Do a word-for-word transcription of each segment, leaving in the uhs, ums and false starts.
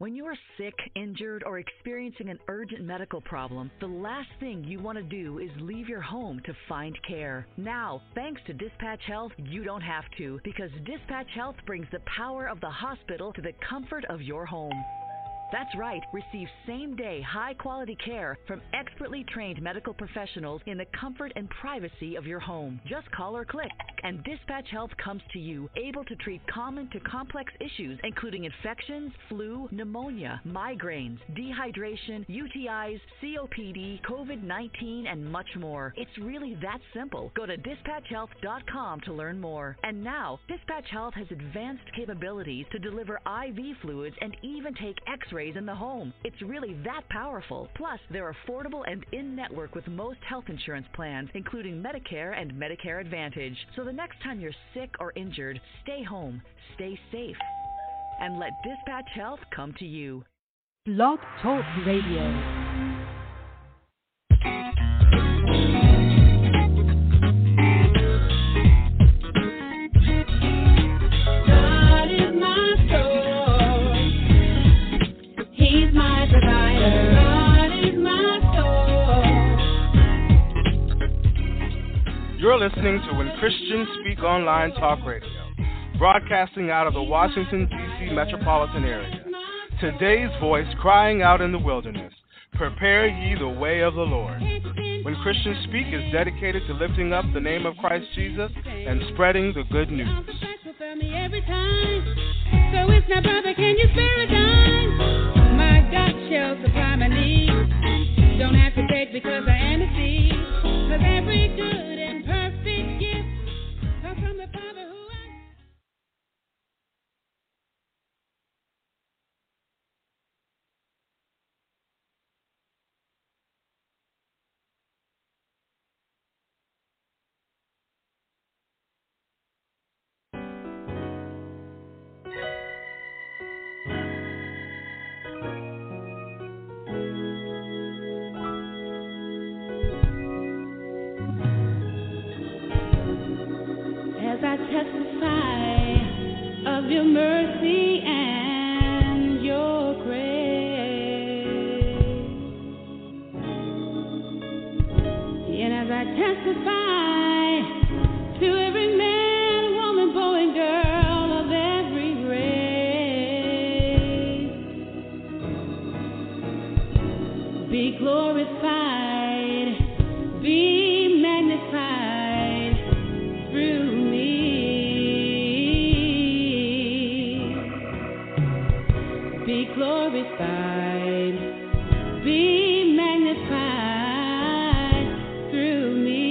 When you're sick, injured, or experiencing an urgent medical problem, the last thing you want to do is leave your home to find care. Now, thanks to Dispatch Health, you don't have to, because Dispatch Health brings the power of the hospital to the comfort of your home. That's right. Receive same-day, high-quality care from expertly trained medical professionals in the comfort and privacy of your home. Just call or click, and Dispatch Health comes to you, able to treat common to complex issues, including infections, flu, pneumonia, migraines, dehydration, U T Is, C O P D, COVID nineteen, and much more. It's really that simple. Go to Dispatch Health dot com to learn more. And now, Dispatch Health has advanced capabilities to deliver I V fluids and even take x-rays in the home. It's really that powerful. Plus, they're affordable and in-network with most health insurance plans, including Medicare and Medicare Advantage. So the next time you're sick or injured, stay home, stay safe, and let Dispatch Health come to you. Blog Talk Radio. You're listening to When Christians Speak Online Talk Radio, broadcasting out of the Washington, D C metropolitan area. Today's voice crying out in the wilderness, prepare ye the way of the Lord. When Christians Speak is dedicated to lifting up the name of Christ Jesus and spreading the good news. So it's my brother, can you spare a dime? My God shall supply my needs. Don't have to beg because I am a seed. Cause every good and perfect gift comes from the Father who testify of your mercy and your grace. And as I testify to every man, woman, boy, and girl of every race, be glorified, be magnified. Be magnified through me.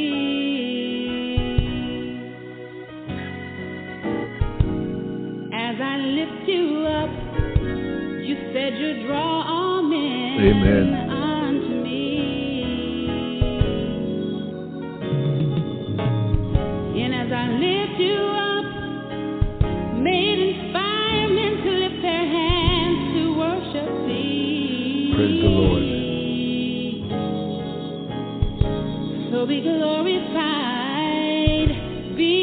As I lift you up, you said you'd draw all men. Amen. Be glorified, be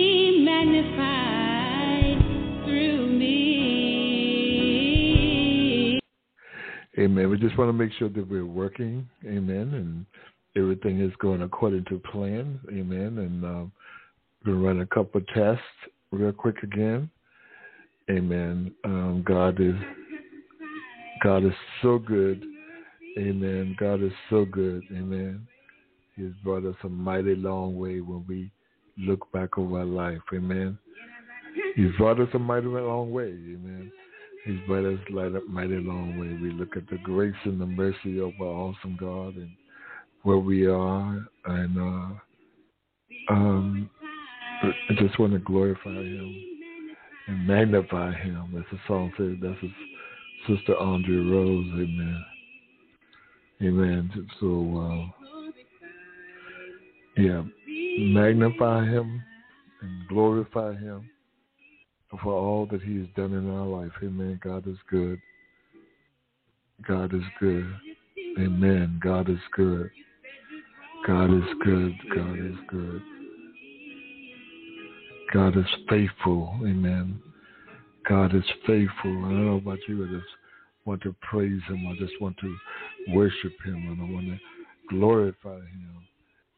magnified through me. Amen. We just want to make sure that we're working, amen, and everything is going according to plan, amen. And um, we're going to run a couple of tests real quick again, amen. Um, God is God is so good, amen. God is so good, amen. He has brought us a mighty long way when we look back over our life. Amen. He's brought us a mighty long way. Amen. He's brought us a mighty long way. We look at the grace and the mercy of our awesome God and where we are. And uh, um, I just want to glorify him and magnify him. That's the song says. That's Sister Andrea Rose. Amen. Amen. So, uh, yeah, magnify him and glorify him for all that he has done in our life. Amen. God is good. God is good. Amen. God is good. God is good. God is good. God is faithful. Amen. God is faithful. I don't know about you, but it's want to praise him. I just want to worship him, and I want to glorify him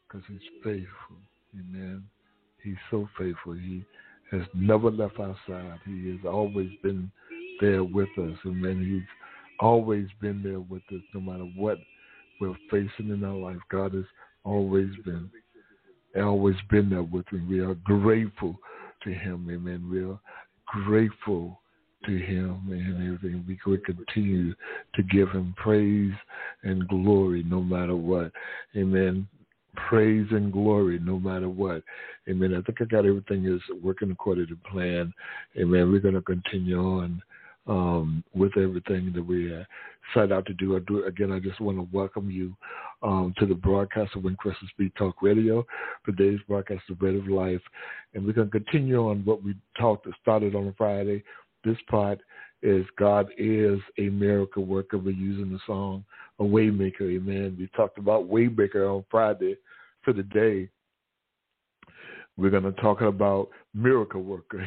because he's faithful. Amen. He's so faithful. He has never left our side. He has always been there with us. And then he's always been there with us no matter what we're facing in our life. God has always been, always been there with us. We are grateful to him. Amen. We are grateful to him and everything. We could continue to give him praise and glory no matter what. Amen. Praise and glory no matter what. Amen. I think I got everything is working according to plan. Amen. We're going to continue on um, with everything that we uh, set out to do. I do. Again, I just want to welcome you um, to the broadcast of When Christians Speak Talk Radio. Today's broadcast is The Bread of Life. And we're going to continue on what we talked started on Friday. This part is God is a miracle worker. We're using the song, A Waymaker, amen. We talked about Waymaker on Friday. For today, we're going to talk about miracle worker.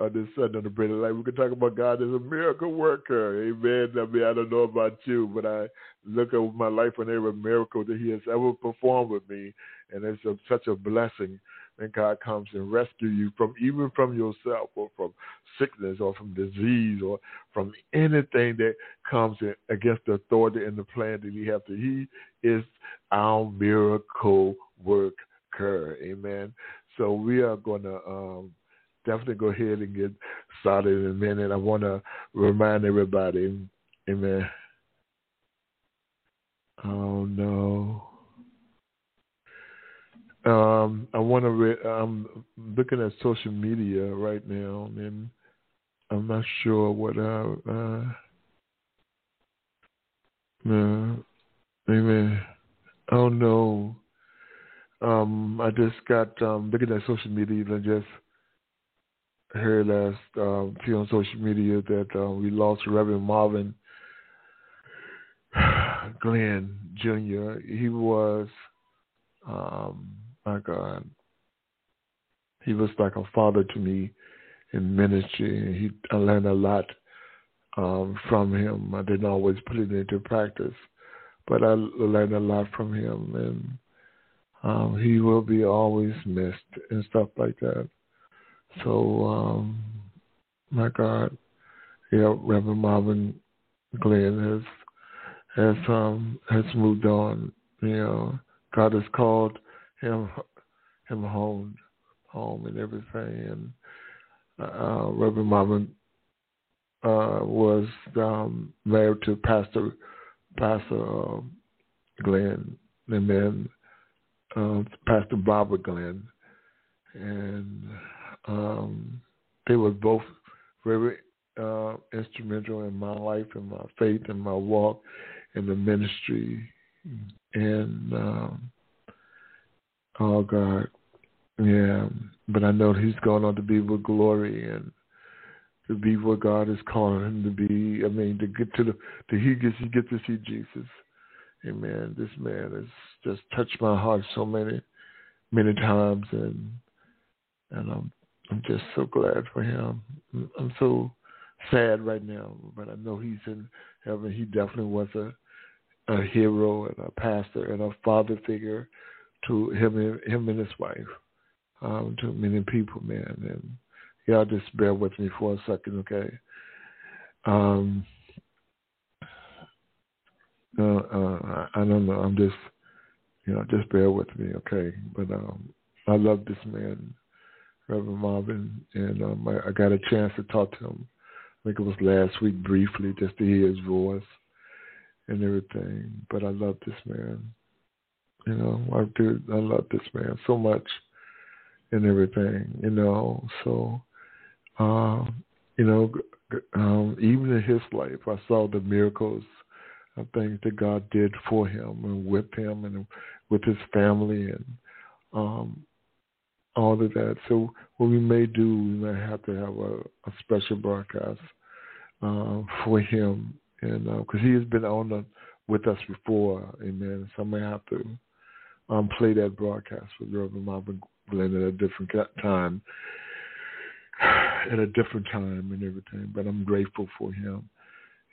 On this Sunday on the Bread of Life, we can talk about God as a miracle worker, amen. I mean, I don't know about you, but I look over my life and every miracle that he has ever performed with me, and it's a, such a blessing. And God comes and rescue you from even from yourself or from sickness or from disease or from anything that comes in against the authority and the plan that he has to. He is our miracle worker. Amen. So we are going to um, definitely go ahead and get started in a minute. I want to remind everybody, amen. Oh, no. Um, I want to. Re- I'm looking at social media right now, and I'm not sure what I. Uh, no, amen. Oh no. Um, I just got um, looking at social media and I just heard last um, few on social media that uh, we lost Reverend Marvin Glenn Junior He was. Um, My God, he was like a father to me in ministry. He, I learned a lot um, from him. I didn't always put it into practice, but I learned a lot from him, and um, he will be always missed and stuff like that. So, um, my God, yeah, Reverend Marvin Glenn has has um, has moved on. You know, God has called him him home, home and everything. And uh, Reverend Marvin uh, was um, married to Pastor Pastor uh, Glenn, and then uh, Pastor Barbara Glenn, and um, they were both very uh, instrumental in my life and my faith and my walk in the ministry. And um, oh God, yeah. But I know he's going on to be with glory and to be what God is calling him to be. I mean, to get to the to he gets he gets to see Jesus. Amen. This man has just touched my heart so many many times, and and I'm I'm just so glad for him. I'm so sad right now, but I know he's in heaven. He definitely was a. a hero and a pastor and a father figure to him and, him and his wife, um, to many people, man. And y'all just bear with me for a second, okay? Um, uh, uh, I don't know. I'm just, you know, just bear with me, okay? But um, I love this man, Reverend Marvin, and um, I, I got a chance to talk to him. I think it was last week briefly, just to hear his voice and everything, but I love this man. You know, I do. I love this man so much, and everything. You know, so um, you know, um, even in his life, I saw the miracles of things that God did for him and with him and with his family and um, all of that. So what we may do, we may have to have a, a special broadcast uh, for him. And because uh, he has been on the, with us before, amen. So I may have to um, play that broadcast with Reverend Marvin Glenn at a different time, at a different time and everything. But I'm grateful for him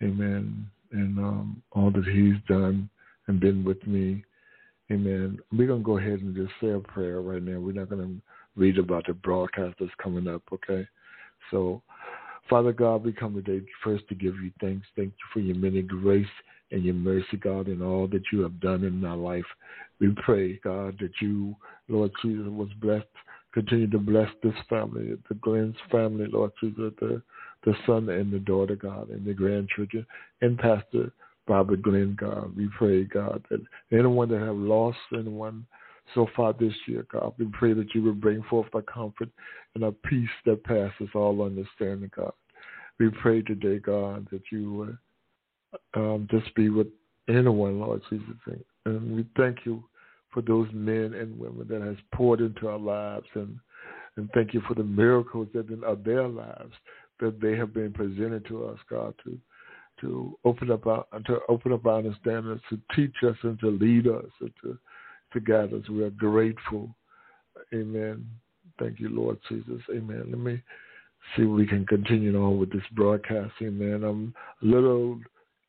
amen, and um, all that he's done and been with me, amen. We're going to go ahead and just say a prayer right now. We're not going to read about the broadcast that's coming up, okay? So, Father God, we come today first to give you thanks. Thank you for your many grace and your mercy, God, and all that you have done in our life. We pray, God, that you, Lord Jesus, was blessed. Continue to bless this family, the Glenn's family, Lord Jesus, the, the son and the daughter, God, and the grandchildren, and Pastor Barbara Glenn, God. We pray, God, that anyone that have lost anyone so far this year, God, we pray that you will bring forth a comfort and a peace that passes all understanding, God. We pray today, God, that you uh, um, just be with anyone, Lord Jesus. And we thank you for those men and women that has poured into our lives, and, and thank you for the miracles that are in their lives that they have been presented to us, God, to to open up our to open up our understanding, to teach us and to lead us and to to guide us. We are grateful. Amen. Thank you, Lord Jesus. Amen. Let me see if we can continue on with this broadcast. Amen. I'm a little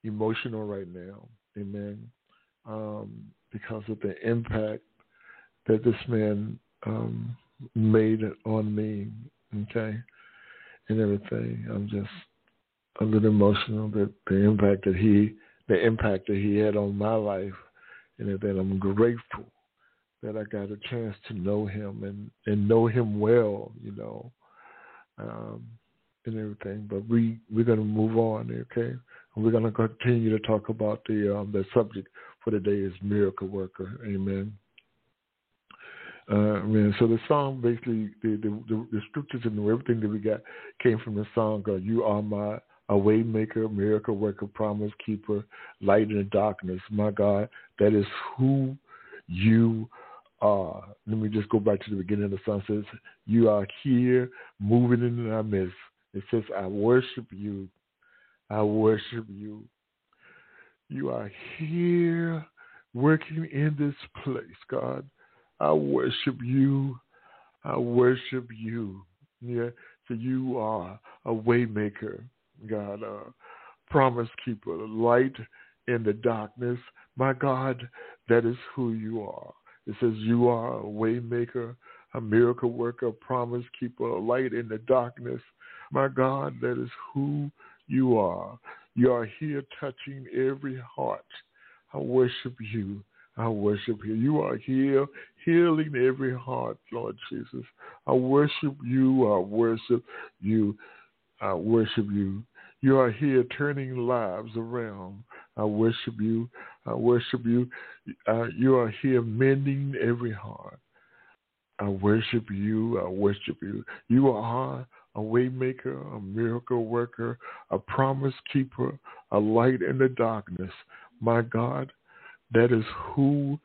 emotional right now. Amen. Um, because of the impact that this man um, made on me. Okay. And everything. I'm just a little emotional that the impact that he, the impact that he had on my life. And that I'm grateful that I got a chance to know him and, and know him well, you know, um, and everything. But we, we're going to move on, okay? And we're going to continue to talk about the um, the subject for today is Miracle Worker, amen. Uh, amen. So the song, basically, the, the, the, the scriptures and everything that we got came from the song, uh, You Are My A Waymaker, Miracle Worker, Promise Keeper, Light in the Darkness. My God, that is who you are. Let me just go back to the beginning of the song. It says, you are here, moving in our midst. It says, I worship you. I worship you. You are here, working in this place, God. I worship you. I worship you. Yeah. So you are a waymaker, God, uh, promise keeper, light in the darkness. My God, that is who you are. It says you are a way maker, a miracle worker, a promise keeper, a light in the darkness. My God, that is who you are. You are here touching every heart. I worship you. I worship you. You are here healing every heart, Lord Jesus. I worship you. I worship you. I worship you. You are here turning lives around. I worship you. I worship you. Uh, you are here mending every heart. I worship you. I worship you. You are a waymaker, a miracle worker, a promise keeper, a light in the darkness. My God, that is who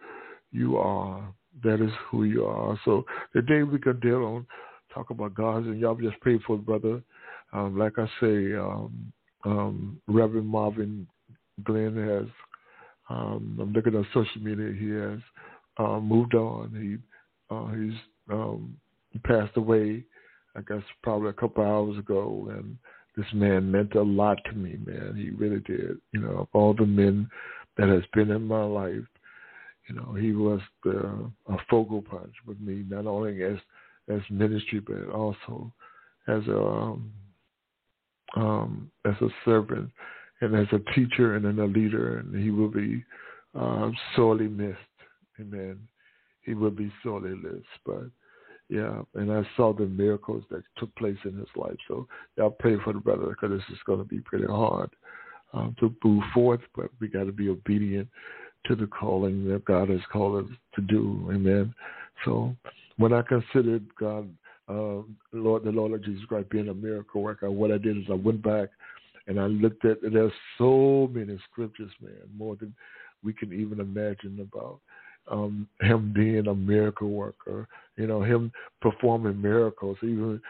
you are. That is who you are. So today we can deal on talk about God, and y'all just pray for brother. Um, like I say, um, um, Reverend Marvin Glenn has, um, I'm looking at social media, he has uh, moved on. He uh, he's um, he passed away, I guess, probably a couple hours ago, and this man meant a lot to me, man. He really did. You know, of all the men that has been in my life, you know, he was the, a focal punch with me, not only as, as ministry, but also as a... Um, Um, as a servant and as a teacher and then a leader, and he will be uh, sorely missed. Amen. He will be sorely missed. But yeah, and I saw the miracles that took place in his life. So y'all pray for the brother, because this is going to be pretty hard um, to move forth. But we got to be obedient to the calling that God has called us to do. Amen. So when I considered God. Uh, Lord, the Lord Jesus Christ being a miracle worker, what I did is I went back and I looked at, there's so many scriptures, man, more than we can even imagine about um, him being a miracle worker, you know, him performing miracles even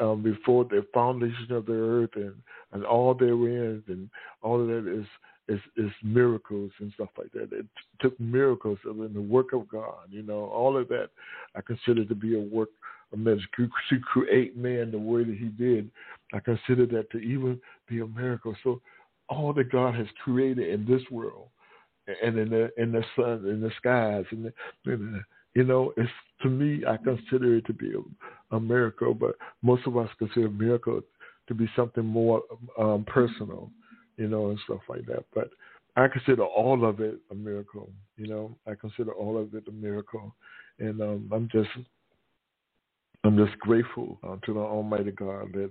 um, before the foundation of the earth and, and all therein, and all of that is, is, is miracles and stuff like that. It t- took miracles in the work of God, you know, all of that I consider to be a work to create man the way that he did. I consider that to even be a miracle. So all that God has created in this world and in the in the sun, in the skies, and the, in the, you know, it's, to me, I consider it to be a, a miracle. But most of us consider miracle to be something more um, personal, you know, and stuff like that. But I consider all of it a miracle. You know, I consider all of it a miracle, and um, I'm just, I'm just grateful uh, to the Almighty God that,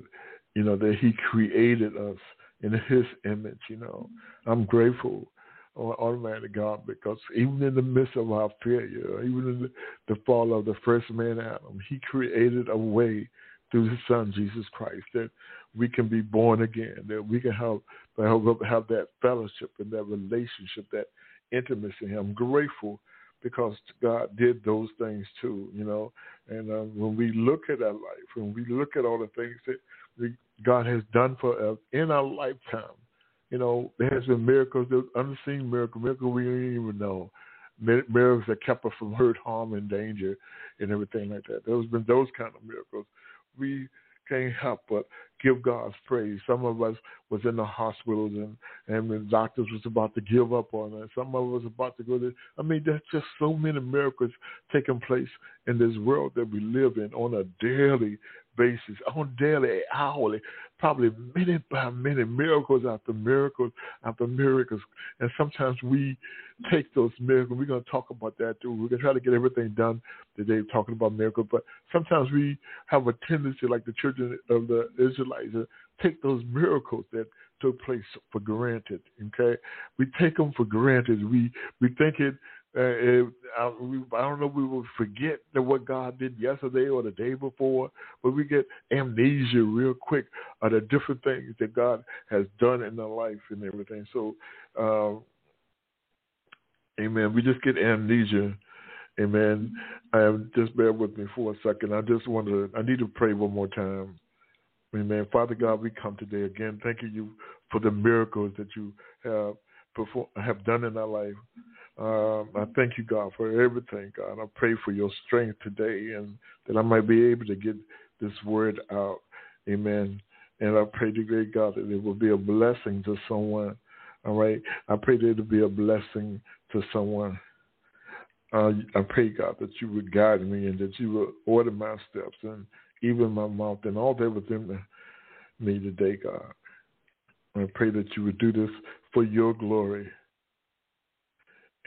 you know, that He created us in His image. You know, I'm grateful, Almighty God, because even in the midst of our failure, even in the fall of the first man Adam, He created a way through His Son Jesus Christ that we can be born again, that we can have have that fellowship and that relationship, that intimacy. I'm grateful because God did those things too, you know. And uh, when we look at our life, when we look at all the things that we, God has done for us in our lifetime. You know, there has been miracles, there's unseen miracles, miracles we didn't even know, miracles that kept us from hurt, harm, and danger, and everything like that. There's been those kind of miracles. We can't help but give God's praise. Some of us was in the hospitals, and, and the doctors was about to give up on us. Some of us about to go to, I mean, there's just so many miracles taking place in this world that we live in on a daily basis, on daily, hourly, probably minute by minute, miracles after miracles after miracles. And sometimes we take those miracles. We're going to talk about that too. We're going to try to get everything done today talking about miracles. But sometimes we have a tendency, like the children of the Israelites, to take those miracles that took place for granted. Okay? We take them for granted. We, we think it. Uh, it, I, we, I don't know. We will forget that what God did yesterday or the day before, but we get amnesia real quick of the different things that God has done in our life and everything. So, uh, amen. We just get amnesia. Amen. Um, just bear with me for a second. I just want to. I need to pray one more time. Amen. Father God, we come today again. Thank you for the miracles that you have performed, have done in our life. Um, I thank you, God, for everything, God. I pray for your strength today and that I might be able to get this word out. Amen. And I pray to great God that it will be a blessing to someone. All right. I pray that it will be a blessing to someone. Uh, I pray, God, that you would guide me and that you would order my steps and even my mouth and all that within me today, God. I pray that you would do this for your glory.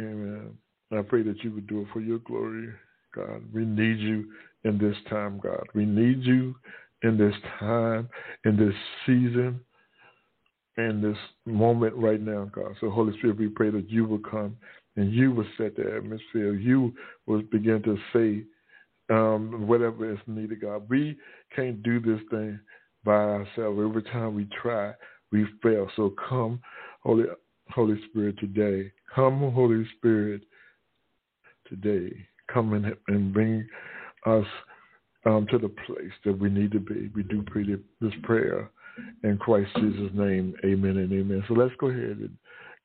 Amen. I pray that you would do it for your glory, God. We need you in this time, God. We need you in this time, in this season, in this moment right now, God. So, Holy Spirit, we pray that you will come and you will set the atmosphere. You will begin to say um, whatever is needed, God. We can't do this thing by ourselves. Every time we try, we fail. So come, Holy Holy Spirit, today. Come, Holy Spirit, today. Come and, and bring us um, to the place that we need to be. We do pray this prayer in Christ Jesus' name. Amen and amen. So let's go ahead and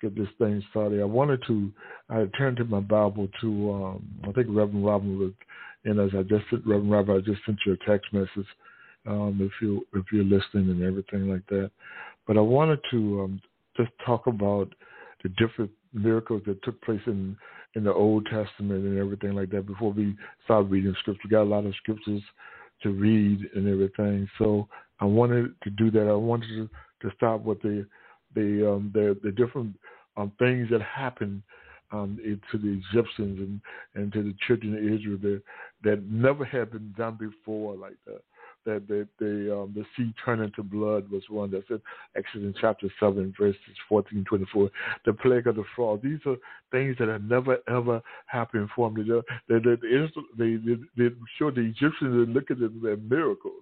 get this thing started. I wanted to, I turned to my Bible to, um, I think Reverend Robin was, and as I just said, Reverend Robin, I just sent you a text message um, if, you, if you're listening and everything like that. But I wanted to um, just talk about the different miracles that took place in, in the Old Testament and everything like that before we started reading scripture. Got a lot of scriptures to read and everything. So I wanted to do that. I wanted to, to start with the the um, the, the different um, things that happened um, to the Egyptians and, and to the children of Israel that, that never had been done before like that. That the the, um, the sea turning to blood was one. That's in Exodus chapter seven, verses fourteen, twenty-four. The plague of the frog. These are things that have never ever happened for them. They, they, they, they, they, they sure the Egyptians looked at them as miracles,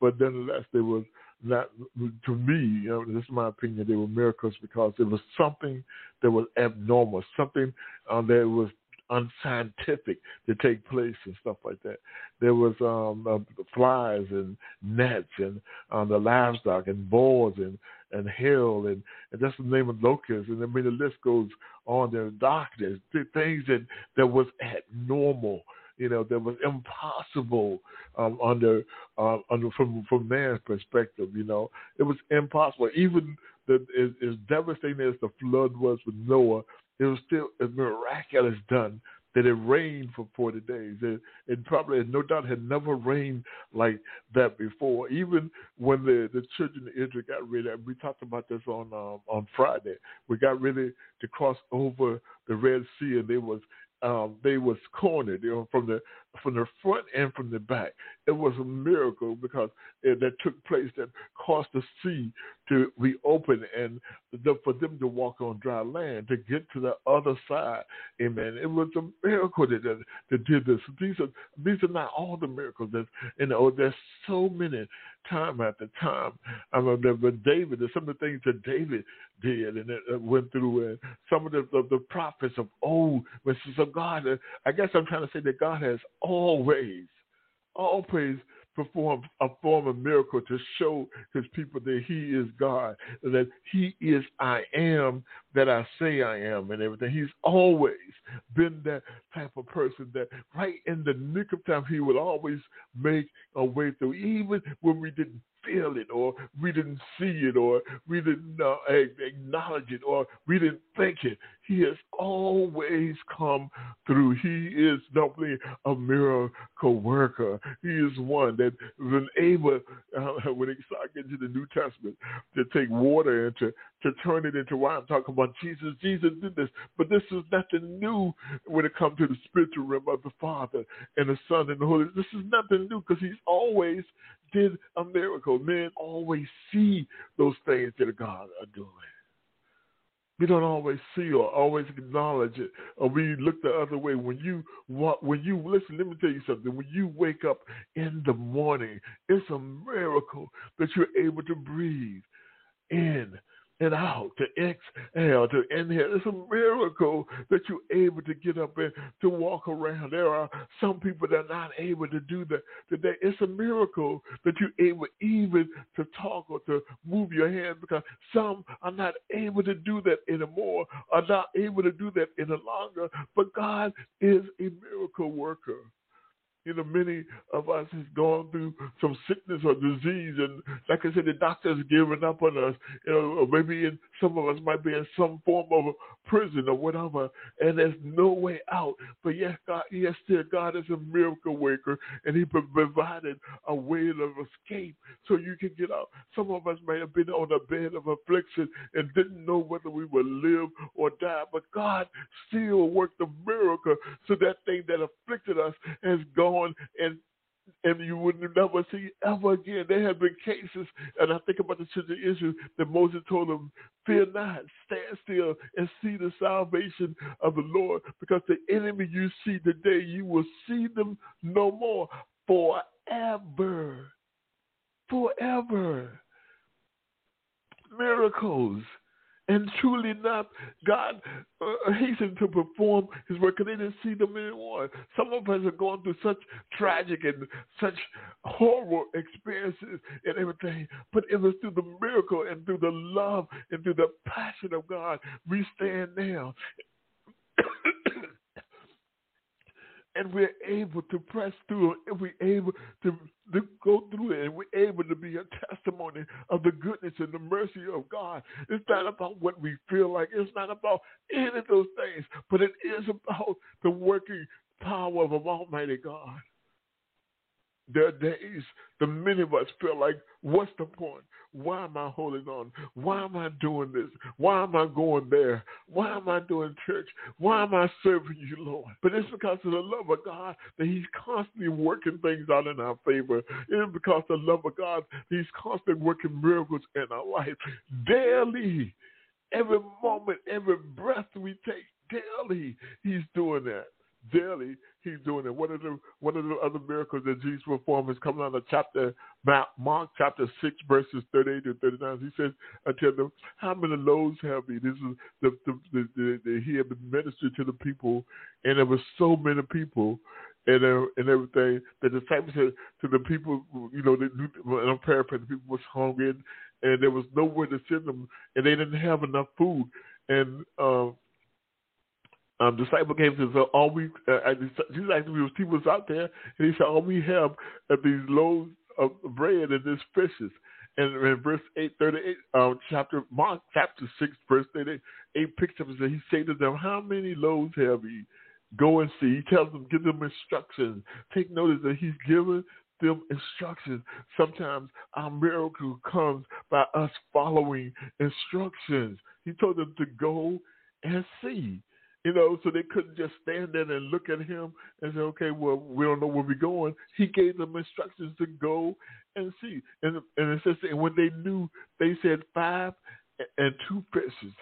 but nonetheless they were not. To me, you know, this is my opinion. They were miracles because it was something that was abnormal, something uh, that was unscientific to take place and stuff like that. There was um, uh, flies and gnats and um, the livestock and boars and, and hail and, and that's the name of locusts. And I mean, the list goes on. There's darkness, things that, that was abnormal, you know, that was impossible um, under, uh, under from, from man's perspective, you know. It was impossible. Even the, as, as devastating as the flood was with Noah, it was still a miraculous done that it rained for forty days. It, it probably, no doubt, had never rained like that before. Even when the, the children of Israel got ready, we talked about this on um, on Friday, we got ready to cross over the Red Sea, and they was um, they was cornered, you know, from the from the front and from the back. It was a miracle because it, that took place that caused the sea to reopen and the, for them to walk on dry land, to get to the other side. Amen. It was a miracle that, that, that did this. These are these are not all the miracles. That, you know, there's so many time after time. I remember David, there's some of the things that David did and that went through, and some of the, the, the prophets of old. Which is of God, I guess I'm trying to say that God has always, always perform a form of miracle to show his people that he is God, and that he is I am that I say I am and everything. He's always been that type of person that right in the nick of time, he would always make a way through, even when we didn't feel it, or we didn't see it, or we didn't uh, acknowledge it, or we didn't think it. He has always come through. He is definitely a miracle worker. He is one that was able, uh, when it gets into the New Testament, to take water and to, to turn it into wine. I'm talking about Jesus. Jesus did this, but this is nothing new when it comes to the spiritual realm of the Father and the Son and the Holy. This is nothing new because he's always did a miracle. Men always see those things that God are doing. We don't always see or always acknowledge it, or we look the other way. When you want, when you listen, let me tell you something. When you wake up in the morning, it's a miracle that you're able to breathe in and out, to exhale, to inhale. It's a miracle that you're able to get up and to walk around. There are some people that are not able to do that today. It's a miracle that you're able even to talk or to move your hands, because some are not able to do that anymore, are not able to do that any longer. But God is a miracle worker. You know, many of us has gone through some sickness or disease, and like I said, the doctor's giving up on us. You know, or maybe in, some of us might be in some form of a prison or whatever, and there's no way out. But yes, God, yes, dear God is a miracle worker, and He provided a way of escape so you can get out. Some of us may have been on a bed of affliction and didn't know whether we would live or die, but God still worked a miracle, so that thing that afflicted us has gone. And and you would never see ever again. There have been cases, and I think about the children of Israel, that Moses told them, fear not, stand still and see the salvation of the Lord, because the enemy you see today, you will see them no more forever. Forever. Miracles. And truly enough, God uh, hastened to perform his work, because they didn't see them anymore. Some of us have gone through such tragic and such horrible experiences and everything, but it was through the miracle and through the love and through the passion of God we stand now. And we're able to press through, and we're able to, to go through it, and we're able to be a testimony of the goodness and the mercy of God. It's not about what we feel like. It's not about any of those things, but it is about the working power of Almighty God. There are days that many of us feel like, what's the point? Why am I holding on? Why am I doing this? Why am I going there? Why am I doing church? Why am I serving you, Lord? But it's because of the love of God that he's constantly working things out in our favor. It's because of the love of God that he's constantly working miracles in our life daily. Every moment, every breath we take daily, he's doing that. Daily, he's doing it. One of the one of the other miracles that Jesus performed is coming out of chapter Mark chapter six verses thirty eight to thirty nine. He says, "I tell them, how many loaves have ye?" This is the, the, the, the, the he had ministered to the people, and there were so many people, and uh, and everything. The disciples said to the people, you know, they, and I'm paraphrasing, the people was hungry, and, and there was nowhere to send them, and they didn't have enough food, and. Uh, Um, disciple came to so all we uh, Jesus actually he was out there, and he said, all we have are these loaves of bread and these fishes. And verse eight thirty-eight, um, chapter Mark chapter six, verse thirty-eight, picks up and says, he said to them, how many loaves have ye? Go and see. He tells them, give them instructions. Take notice that he's given them instructions. Sometimes our miracle comes by us following instructions. He told them to go and see. You know, so they couldn't just stand there and look at him and say, okay, well, we don't know where we're going. He gave them instructions to go and see. And, and it says, and when they knew, they said five and two fishes.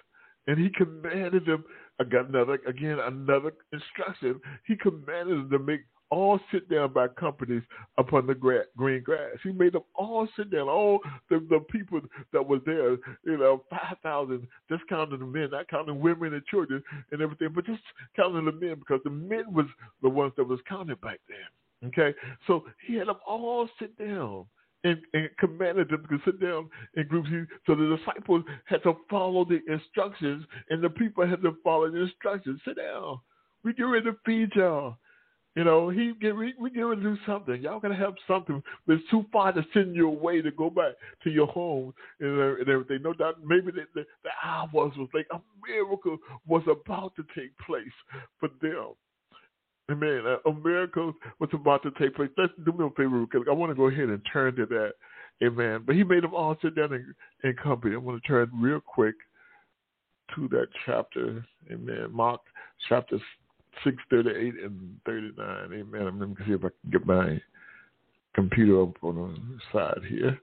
And he commanded them, I got another, again, another instruction. He commanded them to make all sit down by companies upon the gra- green grass. He made them all sit down, all the, the people that was there, you know, five thousand, just counting the men, not counting women and children and everything, but just counting the men, because the men was the ones that was counted back then, okay? So he had them all sit down and, and commanded them to sit down in groups. So the disciples had to follow the instructions, and the people had to follow the instructions. Sit down. We get ready to feed y'all. You know, he get, we, we get to do something. Y'all got to have something. But it's too far to send you away to go back to your home and, uh, and everything. No doubt, maybe the, the, the hours was like a miracle was about to take place for them. Amen. A miracle was about to take place. Let's do me a favor, because I want to go ahead and turn to that. Amen. But he made them all sit down in, in company. I want to turn real quick to that chapter. Amen. Mark chapter Six thirty-eight and thirty-nine. Amen. Let me see if I can get my computer up on the side here.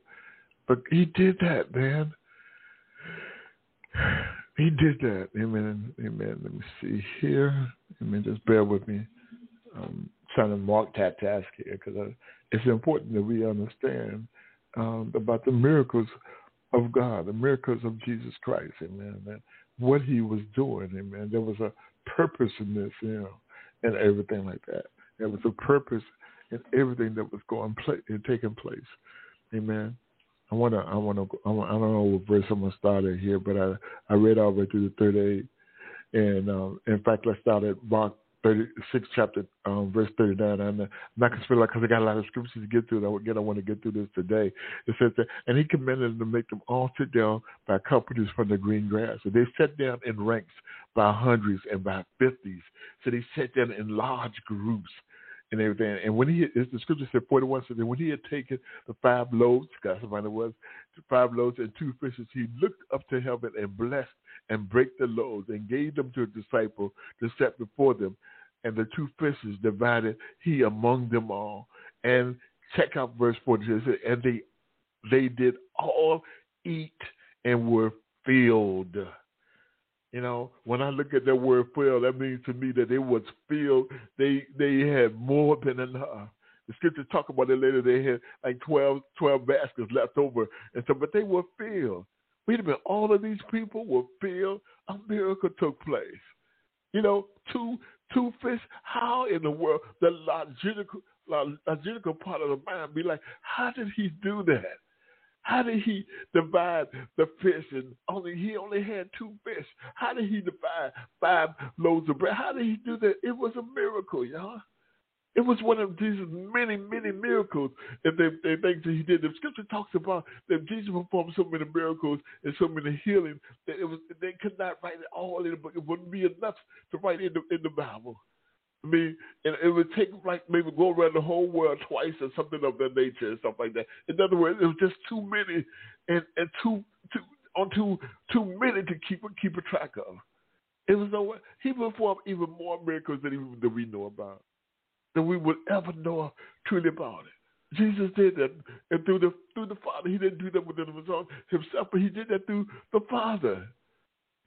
But he did that, man. He did that. Amen. Amen. Let me see here. Amen. Just bear with me. I'm trying to mark that task here, because it's important that we understand um, about the miracles of God, the miracles of Jesus Christ. Amen. And what he was doing. Amen. There was a purpose in this, you know, and everything like that. There was a purpose in everything that was going place and taking place. Amen. I wanna, I wanna, I wanna, I don't know what verse I'm gonna start at here, but I, I read all the way through the thirty-eight, and um, in fact, let's start at Mark thirty-six, chapter um, verse thirty-nine. I'm not gonna feel like, because I got a lot of scriptures to get through. Again, I want to get through this today. It says that, and he commanded them to make them all sit down by companies from the green grass. So they sat down in ranks by hundreds and by fifties. So they sat down in large groups and everything. And when he, the scripture said forty-one, so then when he had taken the five loaves, God, somebody was, five loaves and two fishes, he looked up to heaven and blessed and break the loaves and gave them to a disciple to set before them. And the two fishes divided he among them all. And check out verse forty-two. And they, they did all eat and were filled. You know, when I look at that word filled, that means to me that they was filled. They they had more than enough. The scriptures talk about it later. They had like twelve, twelve baskets left over. And so, but they were filled. Wait a minute, all of these people were filled. A miracle took place. You know, two two fish, how in the world, the logical, logical part of the mind be like, how did he do that? How did he divide the fish? And only he only had two fish. How did he divide five loaves of bread? How did he do that? It was a miracle, y'all. It was one of Jesus' many, many miracles and they, they things that he did. The scripture talks about that Jesus performed so many miracles and so many healings that it was, they could not write it all in the book. It wouldn't be enough to write in the, in the Bible. I mean, and it would take like maybe go around the whole world twice or something of that nature and stuff like that. In other words, it was just too many and, and too too on too too many to keep keep a track of. It was no way. He performed even more miracles than even that we know about, that we would ever know truly about it. Jesus did that, and through the through the Father. He didn't do that within himself, but he did that through the Father.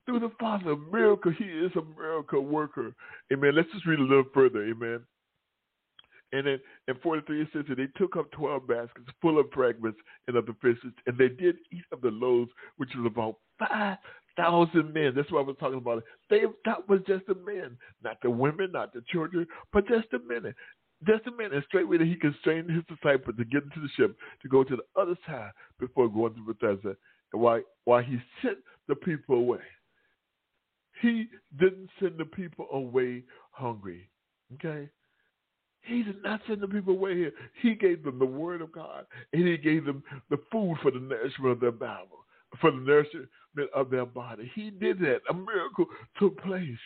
Through the Father, a miracle. He is a miracle worker. Amen. Let's just read a little further. Amen. And then in forty-three, it says that they took up twelve baskets full of fragments and of the fishes, and they did eat of the loaves, which was about five thousand men. That's what I was talking about. They, that was just the men, not the women, not the children, but just the men. Just a minute, and straightway that he constrained his disciples to get into the ship to go to the other side before going to Bethesda, and while, while he sent the people away. He didn't send the people away hungry, okay? He did not send the people away here. He gave them the word of God, and he gave them the food for the nourishment of their Bible, for the nourishment of their body. He did that. A miracle took place.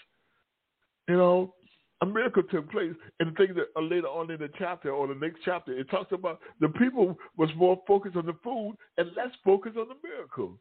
You know, a miracle took place. And the thing that later on in the chapter or the next chapter, it talks about the people was more focused on the food and less focused on the miracle.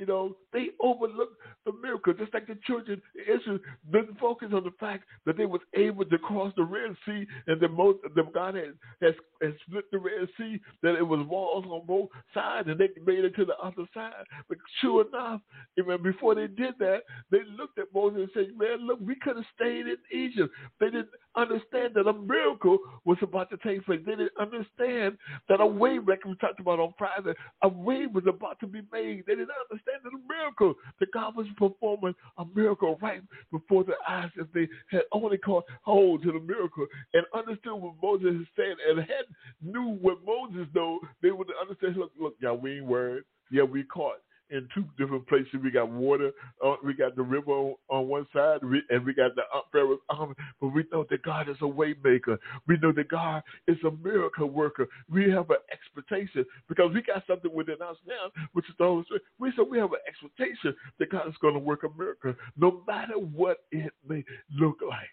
You know, they overlooked the miracle, just like the children in Israel didn't focus on the fact that they was able to cross the Red Sea, and the most the God has, has, has split the Red Sea, that it was walls on both sides, and they made it to the other side. But sure enough, even before they did that, they looked at Moses and said, man, look, we could have stayed in Egypt. They didn't understand that a miracle was about to take place. They didn't understand that a way, like we talked about on Friday, a way was about to be made. They didn't understand the miracle, that God was performing a miracle right before their eyes, if they had only caught hold to the miracle and understood what Moses is saying, and had knew what Moses knew, they would understand. Look, look, y'all, we ain't worried. Yeah, we caught in two different places. We got water, uh, we got the river on, on one side, we, and we got the Pharaoh's army. But we know that God is a way maker. We know that God is a miracle worker. We have an expectation because we got something within us now, which is the Holy Spirit. We so we have an expectation that God is going to work a miracle, no matter what it may look like.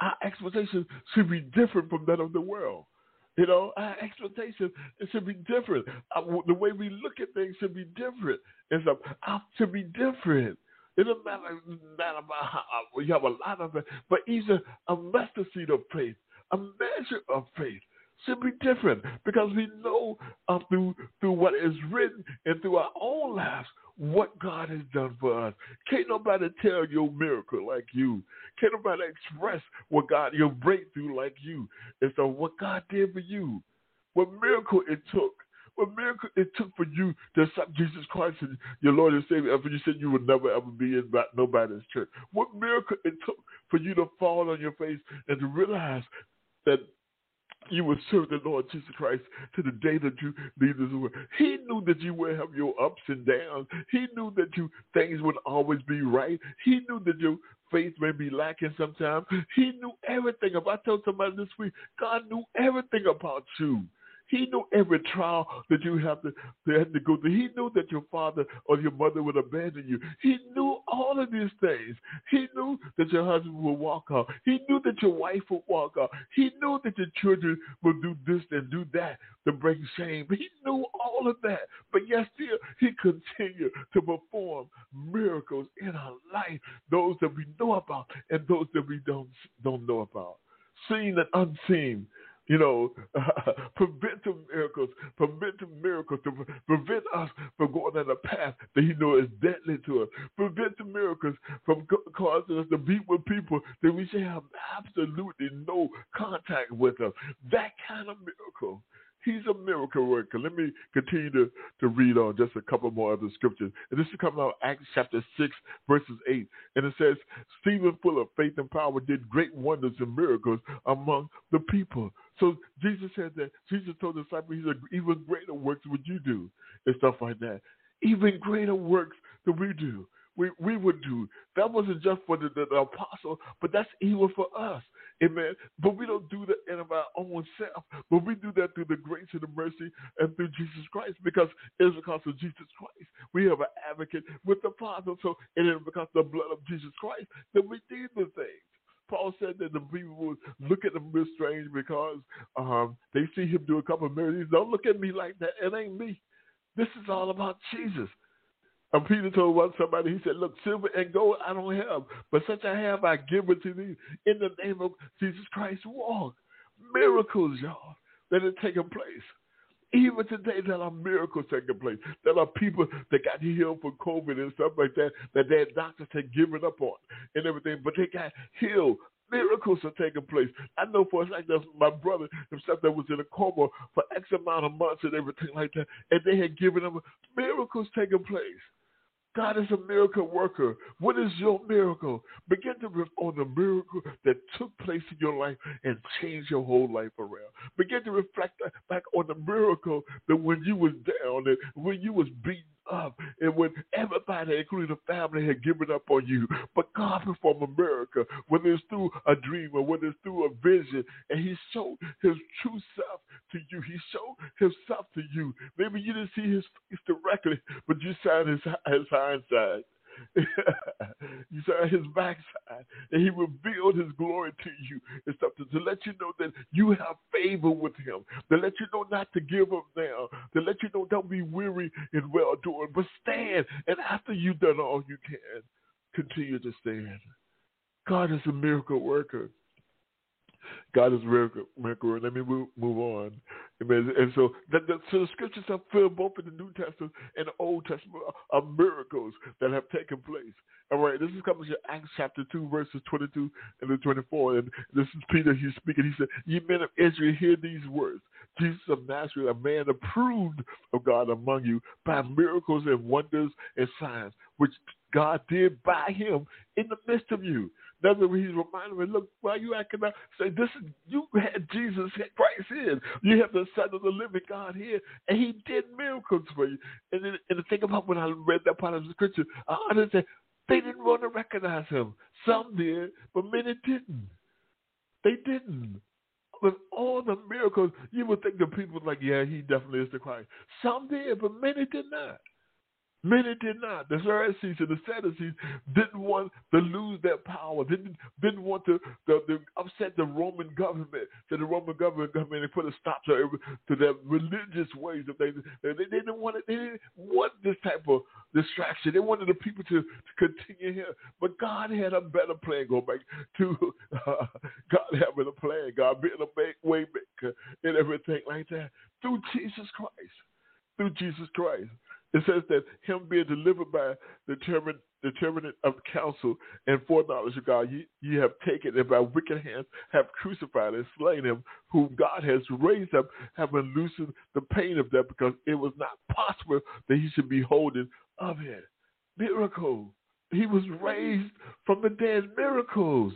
Our expectation should be different from that of the world. You know, our expectations, it should be different. Our, the way we look at things should be different. It's a, uh, should be different. It doesn't matter, matter about how uh, you have a lot of it, but either a mustard seed of faith, a measure of faith, should be different, because we know uh, through through what is written and through our own lives what God has done for us. Can't nobody tell your miracle like you. Can't nobody express what God, your breakthrough like you. And so what God did for you, what miracle it took, what miracle it took for you to accept Jesus Christ as your Lord and Savior after you said you would never ever be in nobody's church. What miracle it took for you to fall on your face and to realize that you would serve the Lord Jesus Christ to the day that you leave this world. He knew that you would have your ups and downs. He knew that you things would always be right. He knew that your faith may be lacking sometimes. He knew everything. If I told somebody this week, God knew everything about you. He knew every trial that you have to, had to go through. He knew that your father or your mother would abandon you. He knew all of these things. He knew that your husband would walk out. He knew that your wife would walk out. He knew that your children would do this and do that to bring shame. He knew all of that. But yet still, he continued to perform miracles in our life, those that we know about and those that we don't, don't know about, seen and unseen. You know, uh, preventive miracles, preventive miracles to pre- prevent us from going down a path that he knows is deadly to us. Preventive miracles from co- causing us to be with people that we should have absolutely no contact with us. That kind of miracle. He's a miracle worker. Let me continue to, to read on just a couple more other scriptures. And this is coming out of Acts chapter six, verses eight. And it says, Stephen, full of faith and power, did great wonders and miracles among the people. So Jesus said that, Jesus told the disciples, he said, even greater works would you do, and stuff like that. Even greater works than we do. We, we would do. That wasn't just for the, the, the apostle, but that's even for us. Amen. But we don't do that in our own self, but we do that through the grace and the mercy and through Jesus Christ, because it is because of Jesus Christ. We have an advocate with the Father, so it is because of the blood of Jesus Christ that we did the things. Paul said that the people would look at him real strange because um, they see him do a couple of miracles. Don't look at me like that. It ain't me. This is all about Jesus. And Peter told one somebody, he said, look, silver and gold I don't have, but such I have I give it to thee. In the name of Jesus Christ, walk. Miracles, y'all, that are taking place. Even today, there are miracles taking place. There are people that got healed from COVID and stuff like that, that their doctors had given up on and everything, but they got healed. Miracles are taking place. I know for a fact that my brother himself that was in a coma for X amount of months and everything like that, and they had given him miracles taking place. God is a miracle worker. What is your miracle? Begin to reflect on the miracle that took place in your life and changed your whole life around. Begin to reflect back on the miracle that when you was down and when you was beaten up. And when everybody, including the family, had given up on you, but God performed a miracle, whether it's through a dream or whether it's through a vision, and he showed his true self to you. He showed himself to you. Maybe you didn't see his face directly, but you saw his, his hindsight. You saw his backside, and he revealed his glory to you and stuff to, to let you know that you have favor with him, to let you know not to give up now, to let you know don't be weary in well doing, but stand. And after you've done all you can, continue to stand. God is a miracle worker. God is a miracle worker. Let me move, move on. Amen. And so the, the, so the scriptures are filled both in the New Testament and the Old Testament of miracles that have taken place. All right, this is coming to Acts chapter two, verses twenty-two and twenty-four. And this is Peter, he's speaking. He said, "Ye men of Israel, hear these words. Jesus of Nazareth, a man approved of God among you by miracles and wonders and signs, which God did by him in the midst of you." That's what he's reminding me. Look, why you acting out? Say, this is, you had Jesus Christ in. You have the Son of the living God here, and he did miracles for you. And then, and the thing about when I read that part of the scripture, I understand they didn't want to recognize him. Some did, but many didn't. They didn't. With all the miracles, you would think the people like, yeah, he definitely is the Christ. Some did, but many did not. Many did not. The Pharisees and the Sadducees didn't want to lose their power, didn't didn't want to, to, to upset the Roman government, so the Roman government government and put a stop to, to their religious ways. They, they, they, didn't want it, they didn't want this type of distraction. They wanted the people to, to continue here. But God had a better plan. Go back to uh, God having a plan, God being a way maker and everything like that through Jesus Christ, through Jesus Christ. It says that him being delivered by the determinate of counsel and foreknowledge of God, ye, ye have taken, and by wicked hands have crucified and slain him, whom God has raised up, having loosened the pain of death, because it was not possible that he should be holden of it. Miracle. He was raised from the dead. Miracles.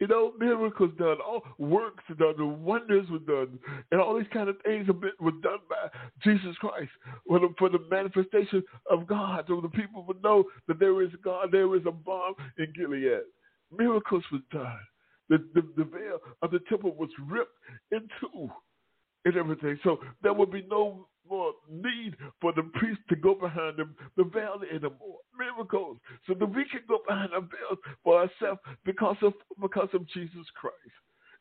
You know, miracles done, all works were done, the wonders were done, and all these kind of things were done by Jesus Christ for the, for the manifestation of God, so the people would know that there is God, there is a bomb in Gilead. Miracles were done. The, the, the veil of the temple was ripped in two and everything. So there would be no more need for the priest to go behind the, the veil anymore. Miracles. So that we can go behind the veil for ourselves because of because of Jesus Christ.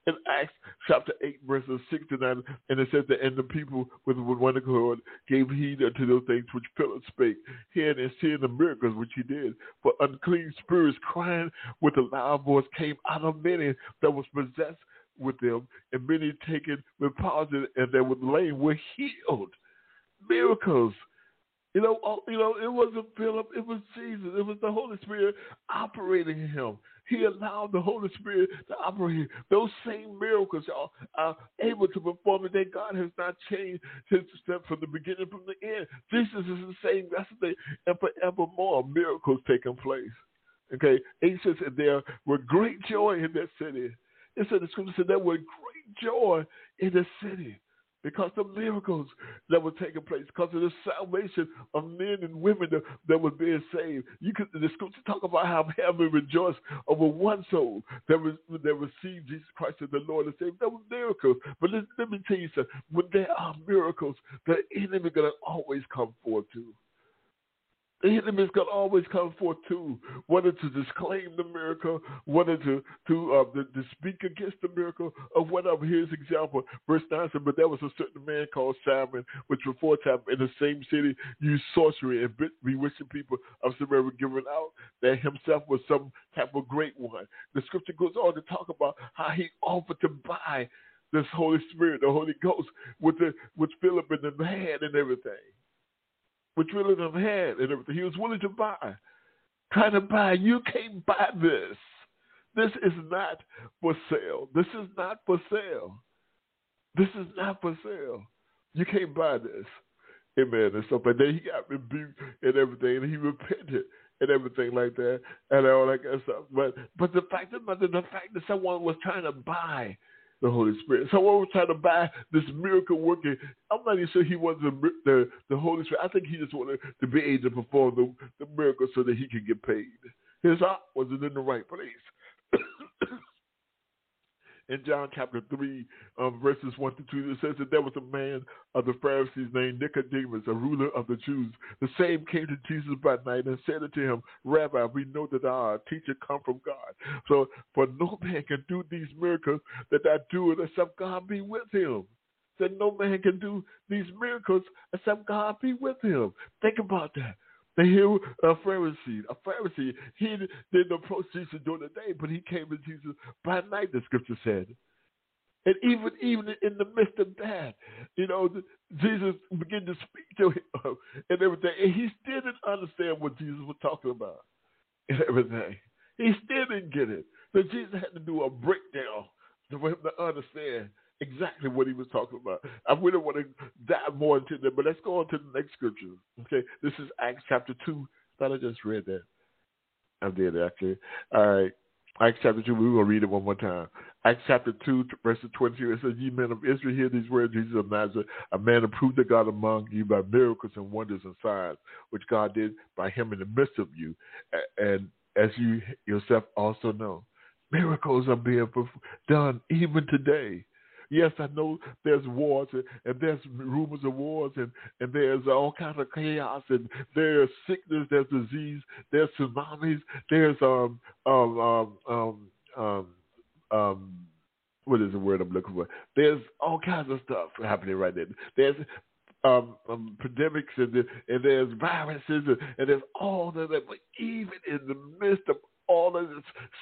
In Acts chapter eight, verses six to nine, and it says that, and the people with one accord gave heed unto those things which Philip spake, hearing and seeing the miracles which he did. For unclean spirits crying with a loud voice came out of many that was possessed with them, and many taken with palsy and that were lame were healed. Miracles. You know, all, you know, it wasn't Philip, it was Jesus. It was the Holy Spirit operating in him. He allowed the Holy Spirit to operate. Those same miracles y'all are able to perform, and that God has not changed his step from the beginning, from the end. Jesus is the same yesterday and forevermore. Miracles taking place. Okay, it says that there were great joy in that city. It said the scripture said there was great joy in the city because of miracles that were taking place, because of the salvation of men and women that, that was being saved. You could, the scripture talk about how heaven rejoiced over one soul that was that received Jesus Christ as the Lord and Savior. There were miracles. But let, let me tell you something. When there are miracles, the enemy is going to always come forth too. The enemy is going to always come forth too, whether to disclaim the miracle, whether to to, uh, to to speak against the miracle, or whatever. Here's example, verse nine said, "But there was a certain man called Simon, which before time in the same city used sorcery and bewitching people of Samaria, giving out that himself was some type of great one." The scripture goes on to talk about how he offered to buy this Holy Spirit, the Holy Ghost, with the with Philip in the hand and everything. Which really them had and everything. He was willing to buy. Trying to buy. You can't buy this. This is not for sale. This is not for sale. This is not for sale. You can't buy this. Amen. And stuff like that. He got rebuked and everything. And he repented and everything like that. And all that kind of stuff. But but the fact about the fact that someone was trying to buy the Holy Spirit. Someone was trying to buy this miracle working. I'm not even sure he wasn't the, the, the Holy Spirit. I think he just wanted to be able to perform the, the miracle so that he could get paid. His heart wasn't in the right place. In John chapter three, um, verses one to two, it says that there was a man of the Pharisees named Nicodemus, a ruler of the Jews. The same came to Jesus by night and said unto him, Rabbi, we know that our teacher come from God. So, for no man can do these miracles that I do except God be with him. That no man can do these miracles except God be with him. Think about that. They hear a Pharisee, a Pharisee, he didn't approach Jesus during the day, but he came to Jesus by night, the scripture said. And even even in the midst of that, you know, Jesus began to speak to him and everything. And he still didn't understand what Jesus was talking about and everything. He still didn't get it. So Jesus had to do a breakdown for him to understand exactly what he was talking about. I really want to dive more into that, but let's go on to the next scripture. Okay, this is Acts chapter two. I thought I just read that. I did, actually. All right, Acts chapter two. We're going to read it one more time. Acts chapter two, verses twenty-two. It says, Ye men of Israel, hear these words, Jesus of Nazareth, a man approved of God among you by miracles and wonders and signs, which God did by him in the midst of you, and as you yourself also know. Miracles are being done even today. Yes, I know there's wars and, and there's rumors of wars and, and there's all kinds of chaos and there's sickness, there's disease, there's tsunamis, there's um um um um um, um what is the word I'm looking for? There's all kinds of stuff happening right now. There's um, um pandemics and, and there's viruses and, and there's all that. But even in the midst of all of this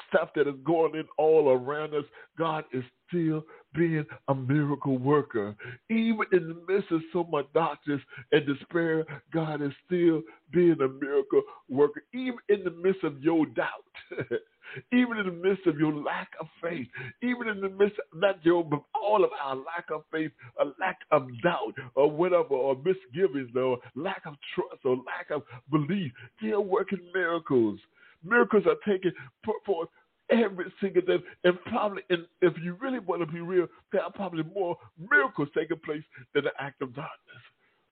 stuff that is going in all around us, God is still being a miracle worker. Even in the midst of so much darkness and despair, God is still being a miracle worker. Even in the midst of your doubt, even in the midst of your lack of faith, even in the midst of not your, but all of our lack of faith, a lack of doubt or whatever, or misgivings or lack of trust or lack of belief, still working miracles. Miracles are taken forth every single day, and probably, and if you really want to be real, there are probably more miracles taking place than the act of darkness,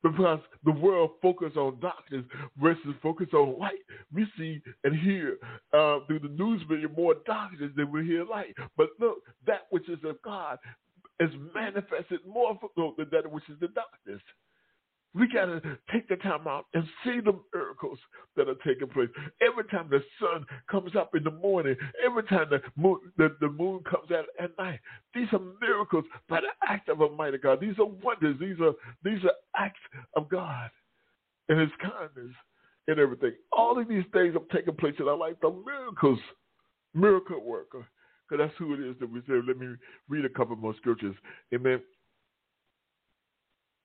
because the world focuses on darkness versus focus on light. We see and hear uh, through the news media more darkness than we hear light. But look, that which is of God is manifested more than that which is the darkness. We got to take the time out and see the miracles that are taking place. Every time the sun comes up in the morning, every time the moon, the, the moon comes out at night, these are miracles by the act of Almighty God. These are wonders. These are, these are acts of God and His kindness and everything. All of these things are taking place in our life. The miracles, miracle worker, because that's who it is that we serve. Let me read a couple more scriptures. Amen.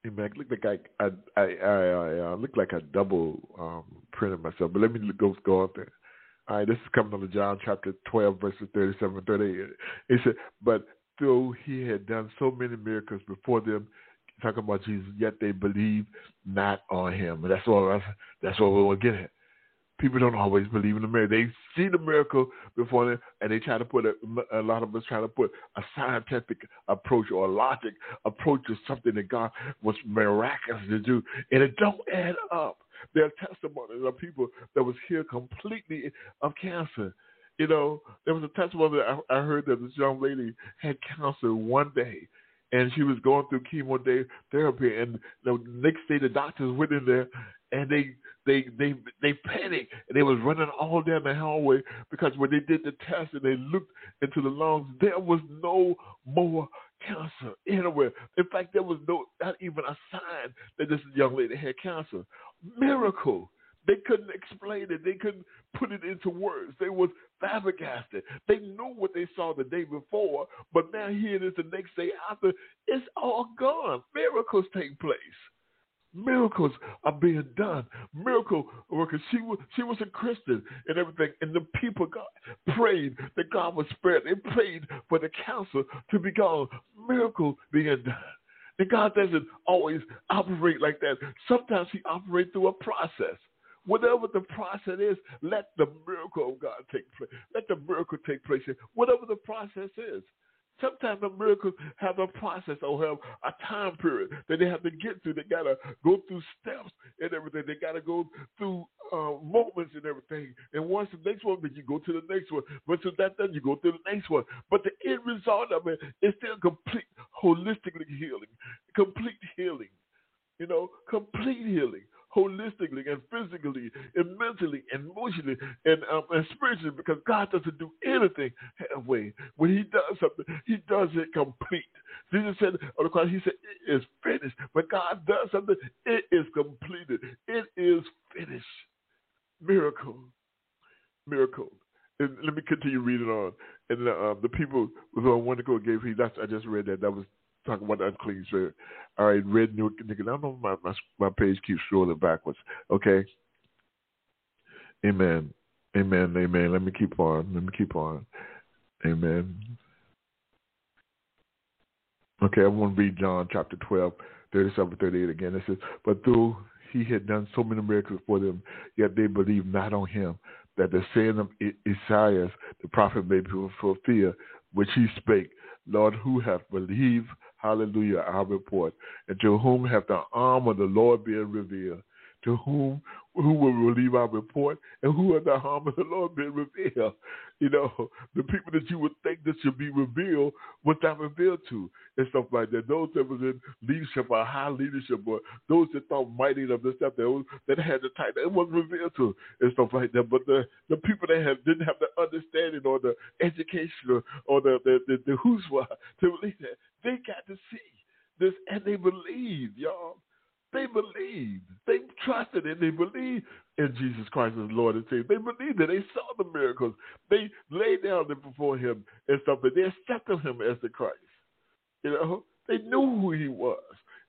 Amen. I look like I, I, I, I, I look like I double um, printed myself, but let me go go up there. All right, this is coming out of John chapter twelve, verses thirty-seven and thirty-eight. It said, "But though he had done so many miracles before them," talking about Jesus, "yet they believed not on him." And that's all. That's what we want to get at. People don't always believe in the miracle. They see the miracle before them, and they try to put a, a lot of us try to put a scientific approach or a logic approach to something that God was miraculous to do, and it don't add up. There are testimonies of people that was healed completely of cancer. You know, there was a testimony that I, I heard that this young lady had cancer one day, and she was going through chemotherapy, and the next day the doctors went in there, and they they they they panicked, and they was running all down the hallway, because when they did the test and they looked into the lungs, there was no more cancer anywhere. In fact, there was no not even a sign that this young lady had cancer. Miracle. They couldn't explain it. They couldn't put it into words. They was flabbergasted. They knew what they saw the day before, but now here it is the next day after. It's all gone. Miracles take place. Miracles are being done. Miracle workers. She was, she was a Christian and everything, and the people God prayed that God was spared. They prayed for the cancer to be gone. Miracle being done. And God doesn't always operate like that. Sometimes He operates through a process. Whatever the process is, let the miracle of God take place. Let the miracle take place. Whatever the process is, Sometimes the miracles have a process or have a time period that they have to get through. They got to go through steps and everything. They got to go through uh, moments and everything. And once the next one, then you go to the next one. Once that's done, you go to the next one. But the end result of it is still complete, holistically healing, complete healing, you know, complete healing. Holistically and physically and mentally and emotionally and, um, and spiritually, because God doesn't do anything halfway. When he does something, he does it complete. Jesus said on the cross, he said, it is finished. When God does something, it is completed. It is finished. Miracle. Miracle. And let me continue reading on. And uh, the people who were wonderful gave heed. I just read that. That was talking about the unclean spirit. All right, red new nigga. I don't know if my, my, my page keeps scrolling backwards. Okay. Amen. Amen. Amen. Let me keep on. Let me keep on. Amen. Okay, I want to read John chapter twelve, thirty-seven, thirty-eight again. It says, but though he had done so many miracles for them, yet they believed not on him, that the saying of Isaiah the prophet may be fulfilled, which he spake, Lord, who hath believed, hallelujah, our report, and to whom hath the arm of the Lord been revealed? To whom, who will believe our report, and who hath the arm of the Lord been revealed? You know, the people that you would think that should be revealed was not revealed to, and stuff like that. Those that was in leadership or high leadership, or those that thought mighty of this stuff, that, that had the title, it wasn't revealed to, and stuff like that. But the, the people that have, didn't have the understanding or the education or, or the, the, the, the who's why to believe that, they got to see this, and they believed, y'all. They believed. They trusted and they believed in Jesus Christ as Lord and Savior. They believed that. They saw the miracles. They laid down before him and stuff, but they accepted him as the Christ. You know, they knew who he was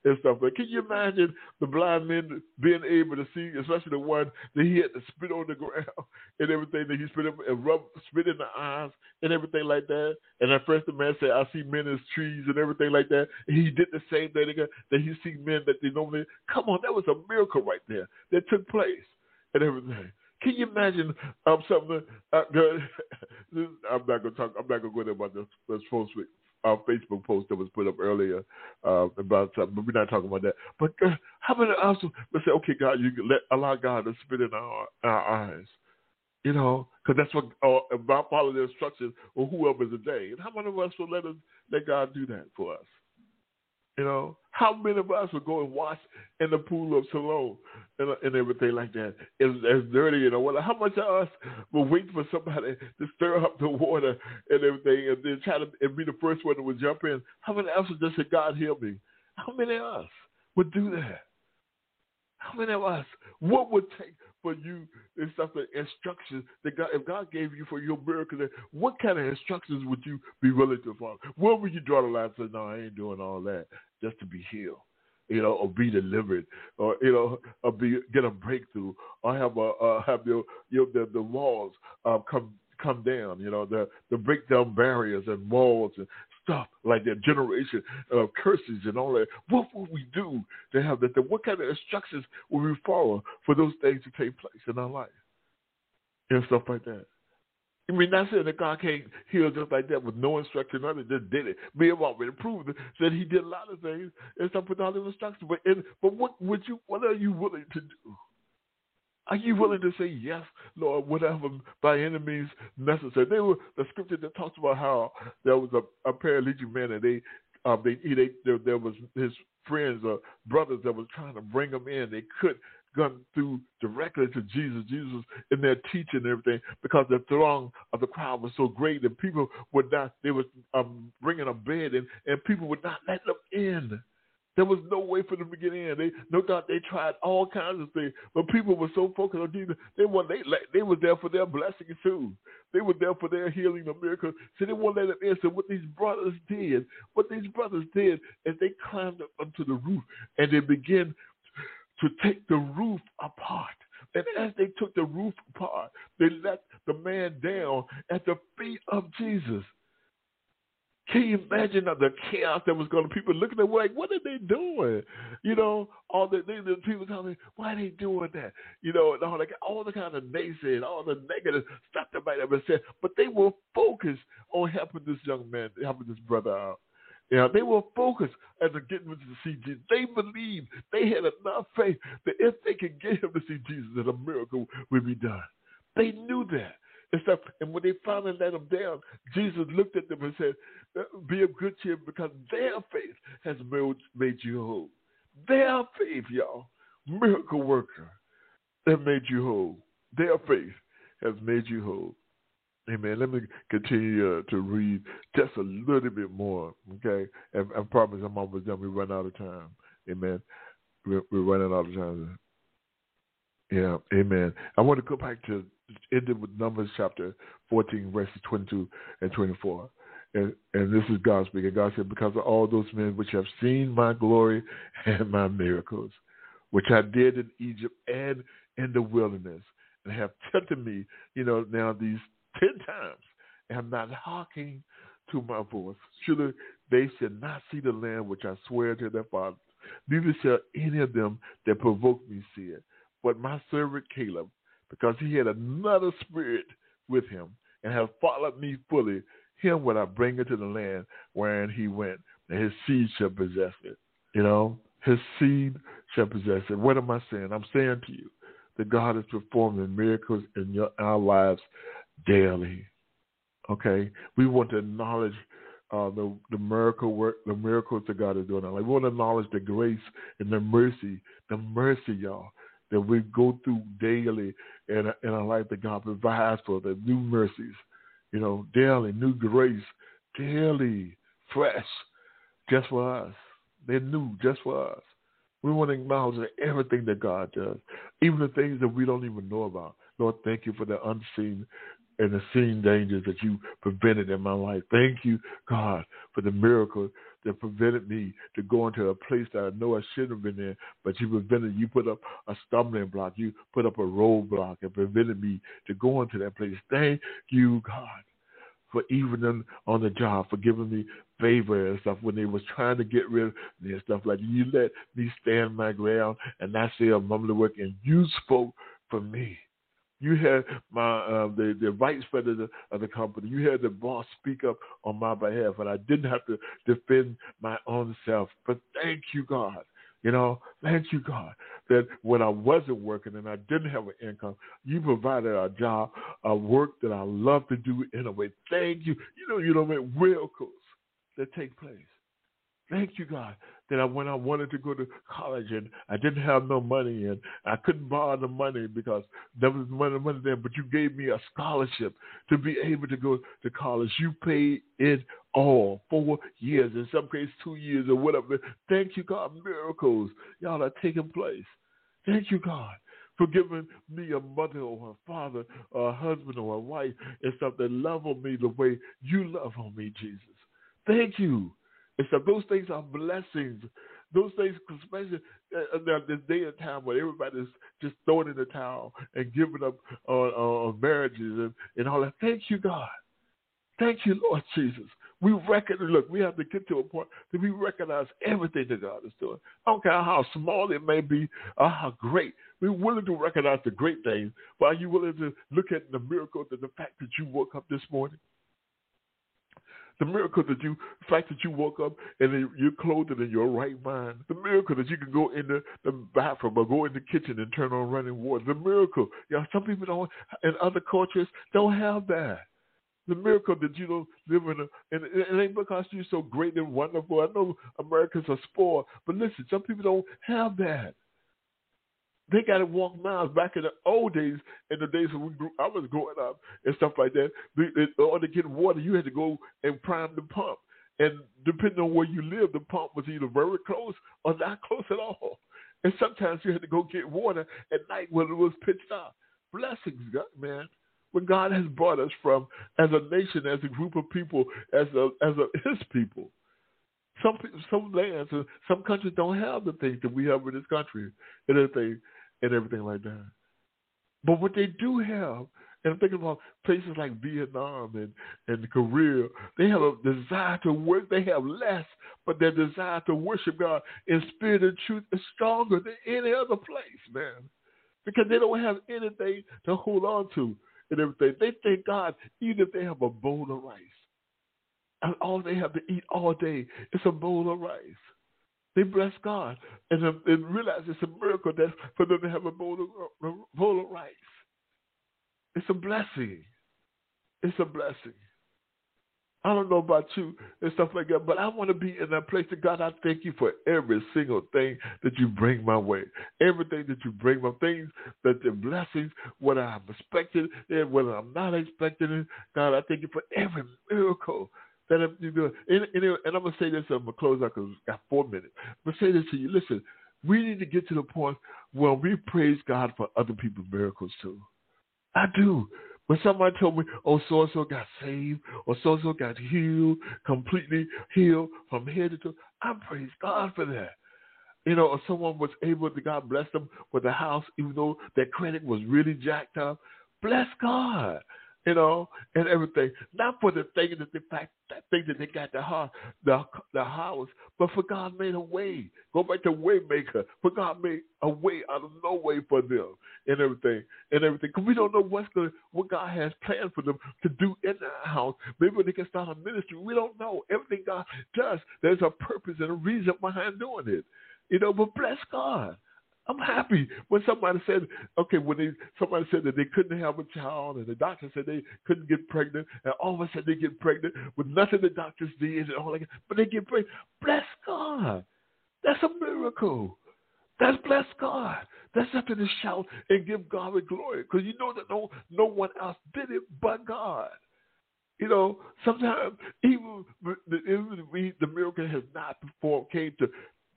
and stuff. But can you imagine the blind men being able to see, especially the one that he had to spit on the ground and everything that he spit up and rub, spit in the eyes and everything like that? And at first the man said, I see men as trees and everything like that. And he did the same thing again, that he see men that they normally, come on, that was a miracle right there that took place and everything. Can you imagine um, something? Uh, this, I'm not going to talk, I'm not going to go there about this, this phone switch. Our Facebook post that was put up earlier uh, about something, but we're not talking about that. But uh, how many of us would say, okay, God, you let allow God to spit in our, our eyes, you know, because that's what, uh, about following the instructions or whoever's a day. And how many of us would let, us, let God do that for us? You know, how many of us would go and wash in the pool of Siloam and, and everything like that? It's, it's dirty, you know. How much of us would wait for somebody to stir up the water and everything and then try to and be the first one that would jump in? How many of us would just say, God, heal me? How many of us would do that? How many of us? What would take for you and stuff, the instructions that God, if God gave you for your miracle, what kind of instructions would you be willing to follow? Where would you draw the line and say, no, I ain't doing all that just to be healed, you know, or be delivered, or, you know, or be, get a breakthrough, or have a, uh, have your, your the, the walls uh, come come down, you know, the, the breakdown barriers and walls and stuff like that, generation of curses and all that. What would we do to have that? What kind of instructions would we follow for those things to take place in our life and stuff like that? I mean, not saying that God can't heal just like that with no instruction, other just did it. We have already proved that he did a lot of things and stuff without any instruction. But and, but what would you? What are you willing to do? Are you willing to say, yes, Lord, whatever, by any means necessary? They were the scripture that talks about how there was a, a paralytic man, and they, um, they, he, they, there, there was his friends or brothers that was trying to bring him in. They couldn't come through directly to Jesus. Jesus in their teaching and everything, because the throng of the crowd was so great that people would not. They was um, bringing a bed, and and people would not let them in. There was no way for them to get in. They, no doubt they tried all kinds of things, but people were so focused on Jesus. They were, they, they were there for their blessing too. They were there for their healing and miracles. So they won't let them in. So what these brothers did, what these brothers did is they climbed up onto the roof and they began to take the roof apart. And as they took the roof apart, they let the man down at the feet of Jesus. Can you imagine the chaos that was going to people looking at like, what are they doing? You know, all the, the, the people telling, why are they doing that? You know, and all the, all the kind of naysaying, all the negative stuff that might have been said. But they were focused on helping this young man, helping this brother out. You know, they were focused as to getting him to see Jesus. They believed, they had enough faith that if they could get him to see Jesus, that a miracle would be done. They knew that. And, stuff. And when they finally let them down, Jesus looked at them and said, be of good cheer because their faith has made you whole. Their faith, y'all, miracle worker, that made you whole. Their faith has made you whole. Amen. Let me continue uh, to read just a little bit more, okay? And I promise I'm almost done. We run out of time. Amen. We're, we're running out of time. Yeah, amen. I want to go back to ended with Numbers chapter fourteen, verses twenty-two and twenty-four. And, and this is God speaking. God said, because of all those men which have seen my glory and my miracles, which I did in Egypt and in the wilderness, and have tempted me, you know, now these ten times, and have not hearkened to my voice. Surely they shall not see the land which I swear to their fathers, neither shall any of them that provoke me see it. But my servant Caleb, because he had another spirit with him and has followed me fully, him will I bring into the land wherein he went, and his seed shall possess it. You know, his seed shall possess it. What am I saying? I'm saying to you that God is performing miracles in your, our lives daily. Okay? We want to acknowledge uh, the, the miracle work, the miracles that God is doing. We want to acknowledge the grace and the mercy, the mercy, y'all, that we go through daily in a, in our life that God provides for us, new mercies, you know, daily, new grace, daily, fresh, just for us. They're new, just for us. We want to acknowledge everything that God does, even the things that we don't even know about. Lord, thank you for the unseen and the seen dangers that you prevented in my life. Thank you, God, for the miracle that prevented me to go into a place that I know I shouldn't have been in, but you prevented, you put up a stumbling block, you put up a roadblock and prevented me to go into that place. Thank you, God, for even on the job, for giving me favor and stuff when they was trying to get rid of me and stuff like that. You let me stand my ground and I say a mumble to work, and you spoke for me. You had my uh, the, the vice president of the company. You had the boss speak up on my behalf, and I didn't have to defend my own self. But thank you, God. You know, thank you, God, that when I wasn't working and I didn't have an income, you provided a job, a work that I love to do anyway. Thank you. You know, you know what I mean? Miracles that take place. Thank you, God, that I, when I wanted to go to college and I didn't have no money and I couldn't borrow the money because there was money, money there, but you gave me a scholarship to be able to go to college. You paid it all, four years, in some cases two years or whatever. Thank you, God, miracles, y'all, are taking place. Thank you, God, for giving me a mother or a father or a husband or a wife and stuff that love on me the way you love on me, Jesus. Thank you. And so those things are blessings. Those things, especially now, this day and time where everybody's just throwing in the towel and giving up on, on marriages and, and all that. Thank you, God. Thank you, Lord Jesus. We recognize, look, we have to get to a point that we recognize everything that God is doing. I don't care how small it may be or how great. We're willing to recognize the great things, but are you willing to look at the miracle, the fact that you woke up this morning? The miracle that you, the fact that you woke up and you're clothed and in your right mind. The miracle that you can go in the, the bathroom or go in the kitchen and turn on running water. The miracle. You know, some people don't, in other cultures, don't have that. The miracle that you don't live in a, and it ain't because you're so great and wonderful. I know Americans are spoiled, but listen, some people don't have that. They got to walk miles. Back in the old days, in the days when we grew, I was growing up and stuff like that, in order to get water, you had to go and prime the pump. And depending on where you live, the pump was either very close or not close at all. And sometimes you had to go get water at night when it was pitch dark. Blessings, God, man. When God has brought us from as a nation, as a group of people, as a, as a, his people. Some some lands, some countries don't have the things that we have in this country and everything, and everything like that. But what they do have And I'm thinking about places like Vietnam and, and Korea. They have a desire to work. They have less, but their desire to worship God in spirit and truth is stronger than any other place, man, because they don't have anything to hold on to and everything. They thank God even if they have a bowl of rice. And all they have to eat all day is a bowl of rice. They bless God and, and realize it's a miracle that for them to have a bowl of, a bowl of rice. It's a blessing. It's a blessing. I don't know about you and stuff like that, but I want to be in that place that, God, I thank you for every single thing that you bring my way, everything that you bring my things, that the blessings, whether I'm expecting it, whether I'm not expecting it. God, I thank you for every miracle that I'm doing. And, and, and I'm going to say this, I'm going to close out because I've got four minutes. But say this to you. Listen, we need to get to the point where we praise God for other people's miracles too. I do. When somebody told me, oh, so-and-so got saved, or so-and-so got healed, completely healed from head to toe, I praise God for that. You know, if someone was able to, God bless them with a house, even though their credit was really jacked up, bless God, you know, and everything. Not for the thing that they, that thing that they got the house, the, the house, but for God made a way. Go back to Waymaker. For God made a way out of no way for them and everything and everything. Because we don't know what's gonna, what God has planned for them to do in that house. Maybe they can start a ministry. We don't know. Everything God does, there's a purpose and a reason behind doing it. You know, but bless God. I'm happy when somebody said, okay, when they, somebody said that they couldn't have a child and the doctor said they couldn't get pregnant and all of a sudden they get pregnant with nothing the doctors did and all like that, but they get pregnant. Bless God. That's a miracle. That's bless God. That's something to shout and give God the glory because you know that no, no one else did it but God. You know, sometimes even, even we, the miracle has not performed, came to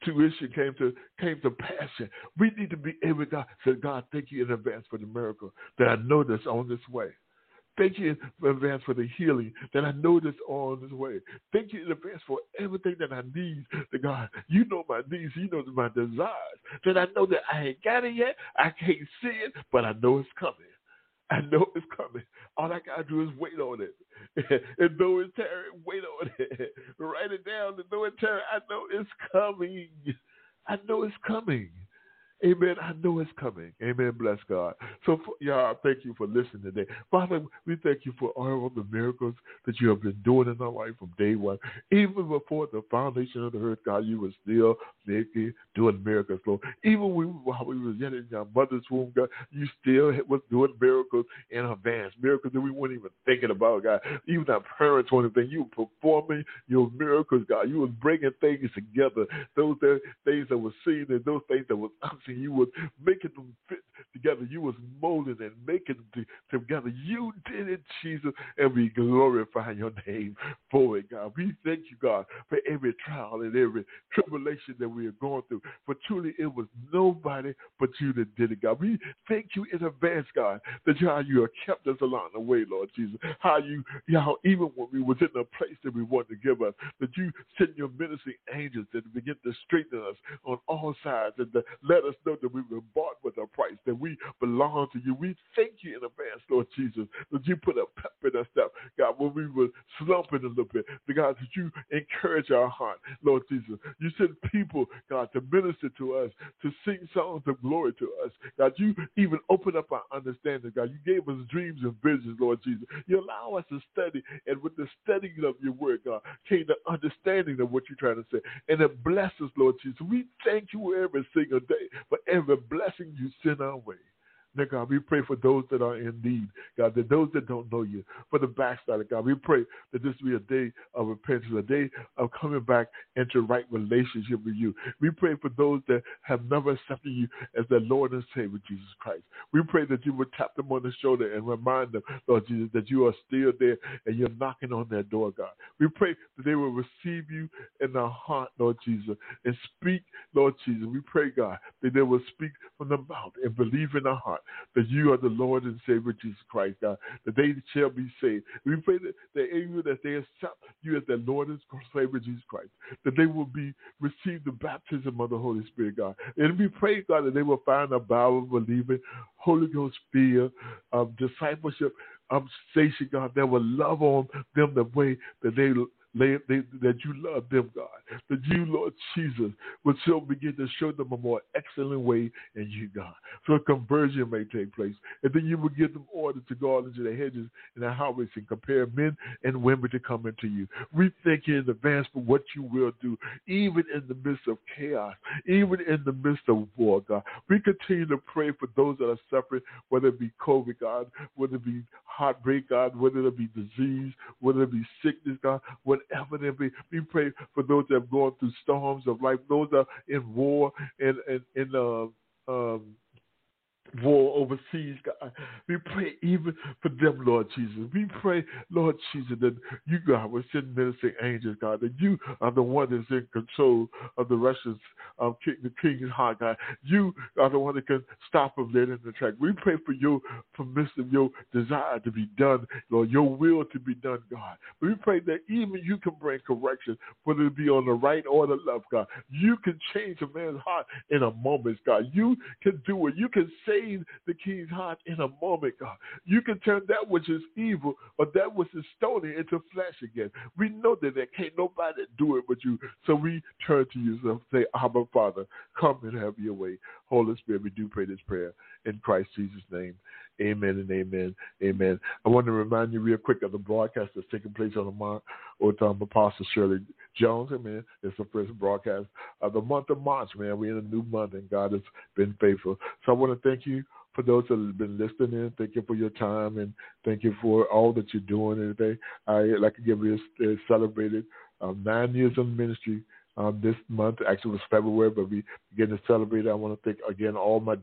tuition came to came to passion. We need to be able to say, God, thank you in advance for the miracle that I know that's on this way. Thank you in advance for the healing that I know that's on this way. Thank you in advance for everything that I need. To God, you know my needs, you know my desires. That I know that I ain't got it yet. I can't see it, but I know it's coming. I know it's coming. All I got to do is wait on it. And know it's tarry, wait on it. Write it down and know it's tarry. I know it's coming. I know it's coming. Amen. I know it's coming. Amen. Bless God. So, for, y'all, thank you for listening today. Father, we thank you for all of the miracles that you have been doing in our life from day one. Even before the foundation of the earth, God, you were still making, doing miracles, Lord. Even we, while we were yet in your mother's womb, God, you still was doing miracles in advance, miracles that we weren't even thinking about, God. Even our parents weren't even thinking. You were performing your miracles, God. You were bringing things together, those things that were seen and those things that were unseen. You was making them fit together. You was molding and making them together. You did it, Jesus, and we glorify your name for it, God. We thank you, God, for every trial and every tribulation that we are going through. For truly, it was nobody but you that did it, God. We thank you in advance, God, that how you have kept us along the way, Lord Jesus. How you, how even when we was in the place that we wanted to give us, that you sent your ministering angels that begin to strengthen us on all sides and to let us know that we were bought with a price, that we belong to you. We thank you in advance, Lord Jesus, that you put a pep in our step, God, when we were slumping a little bit. God, that you encourage our heart, Lord Jesus. You send people, God, to minister to us, to sing songs of glory to us. God, you even open up our understanding, God. You gave us dreams and visions, Lord Jesus. You allow us to study, and with the studying of your word, God, came the understanding of what you're trying to say, and it blesses us, Lord Jesus. We thank you every single day for every blessing you send our way. Now, God, we pray for those that are in need, God, that those that don't know you, for the backslider, God, we pray that this be a day of repentance, a day of coming back into right relationship with you. We pray for those that have never accepted you as their Lord and Savior, Jesus Christ. We pray that you would tap them on the shoulder and remind them, Lord Jesus, that you are still there and you're knocking on their door, God. We pray that they will receive you in their heart, Lord Jesus, and speak Lord Jesus, we pray, God, that they will speak from the mouth and believe in our heart that you are the Lord and Savior, Jesus Christ, God, that they shall be saved. We pray that they, that they accept you as their Lord and Savior, Jesus Christ, that they will be receive the baptism of the Holy Spirit, God. And we pray, God, that they will find a Bible believing, Holy Ghost filled of discipleship, um, station, God, that will love on them the way that they They, they, that you love them, God, that you, Lord Jesus, will still begin to show them a more excellent way in you, God, so a conversion may take place, and then you will give them order to go out into the hedges and the highways and compel men and women to come into you. We thank you in advance for what you will do, even in the midst of chaos, even in the midst of war, God. We continue to pray for those that are suffering, whether it be COVID, God, whether it be heartbreak, God, whether it be disease, whether it be sickness, God, whatever. Evidently, we pray for those that have gone through storms of life, those that are in war and and, and uh, um, war overseas, God. We pray even for them, Lord Jesus. We pray, Lord Jesus, that you, God, will send ministering angels, God, that you are the one that's in control of the Russians, of King, the King's heart, God. You are the one that can stop them dead in the track. We pray for your permission, your desire to be done, Lord, your will to be done, God. We pray that even you can bring correction, whether it be on the right or the left, God. You can change a man's heart in a moment, God. You can do it. You can save the king's heart in a moment, God. You can turn that which is evil or that which is stony into flesh again. We know that there can't nobody do it but you, so we turn to you and say, Abba, Father, come and have your way. Holy Spirit, we do pray this prayer in Christ Jesus' name. Amen and amen, amen. I want to remind you real quick of the broadcast that's taking place on the month with um, Apostle Shirley Jones. Amen. It's the first broadcast of the month of March, man. We're in a new month, and God has been faithful. So I want to thank you for those that have been listening in. Thank you for your time, and thank you for all that you're doing today. I'd like to give you a, a celebrated um, nine years of ministry. Um, this month, actually it was February, but we begin to celebrate. I want to thank again all my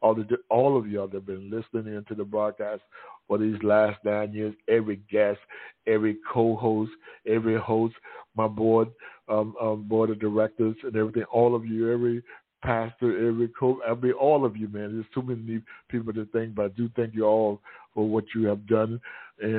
all the all of y'all that have been listening into the broadcast for these last nine years. Every guest, every co-host, every host, my board, um, um, board of directors, and everything. All of you, every pastor, every co, I mean, all of you, man. There's too many people to thank, but I do thank you all for what you have done, and,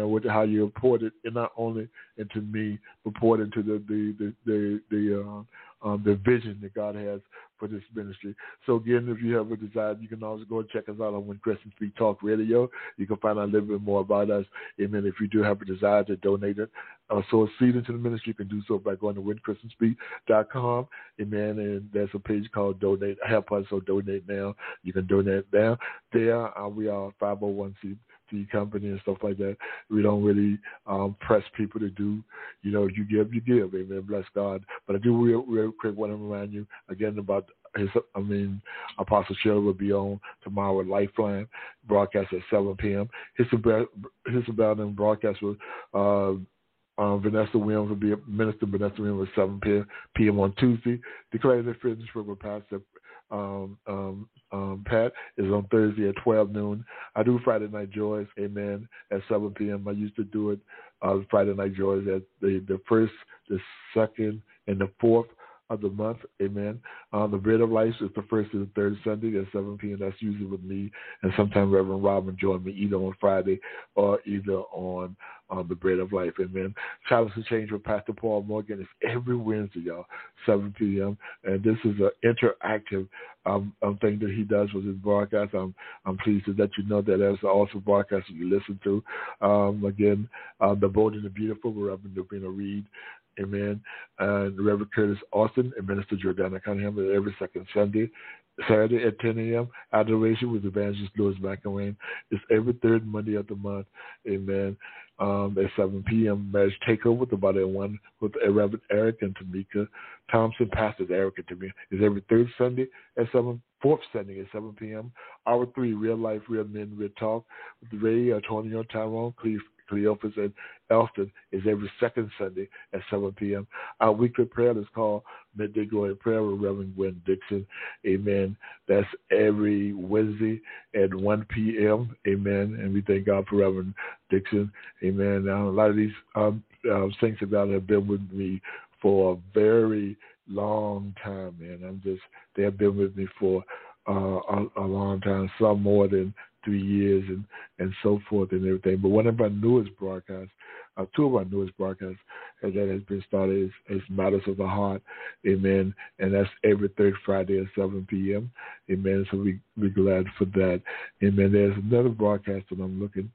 and with how you reported, and not only into me, reporting to the the the the, the, uh, um, the vision that God has for this ministry. So again, if you have a desire, you can always go and check us out on When Christians Speak Talk Radio. You can find out a little bit more about us. Amen. If you do have a desire to donate it or sow a seed into the ministry, you can do so by going to win christians speak dot com. Amen. And there's a page called Donate. Help us, so donate now. You can donate now. There, uh, we are five oh one c the company and stuff like that. We don't really um, press people to do, you know, you give, you give. Amen. Bless God. But I do real, real quick want to remind you again about his, I mean, Apostle Shirley will be on tomorrow at Lifeline broadcast at seven p.m. His, his Abounding Broadcast will, uh, Um, Vanessa Williams will be Minister Vanessa Williams at seven p.m. on Tuesday. Declaring the Finished Work with Pastor um, um, um, Pat is on Thursday at twelve noon. I do Friday Night Joys, amen, at seven p.m. I used to do it uh, Friday Night Joys at the, the first, the second, and the fourth of the month, amen. Um, the Bread of Life is the first and the third Sunday at seven p.m. That's usually with me, and sometimes Reverend Robin join me either on Friday or either on um, the Bread of Life, amen. Challenged to Change with Pastor Paul Morgan is every Wednesday, y'all, seven p.m. And this is an interactive um, um, thing that he does with his broadcast. I'm I'm pleased to let you know that that's an awesome broadcast that you listen to. Um, again, uh, The Bold and the Beautiful with Reverend Novena Reed. Amen. And Reverend Curtis Alston and Minister Jordana Cunningham every second Sunday, Saturday at ten a.m. Adoration with Evangelist Lewis McIlwain is every third Monday of the month. Amen. Um, at seven p.m. Marriage Takeover: The Body of One with Reverend Eric and Temeka Thompson. Pastors Eric and Temeka is every third Sunday at seven. Fourth Sunday at seven p.m. R three Real Life, Real Men, Real Talk with Ray, Antonio, Tyrone, Cleve. Cleophas and Elston is every second Sunday at seven p.m. Our weekly prayer is called Midday Glory Prayer with Reverend Gwen Dixon. Amen. That's every Wednesday at one p.m. Amen. And we thank God for Reverend Dixon. Amen. Now, a lot of these um, uh, saints of God have been with me for a very long time, and I'm just, they have been with me for uh, a, a long time, some more than three years and, and so forth and everything. But one of our newest broadcasts, uh, two of our newest broadcasts that has been started is, is Matters of the Heart, amen, and that's every third Friday at seven p.m., amen, so we, we're glad for that, amen. There's another broadcast that I'm looking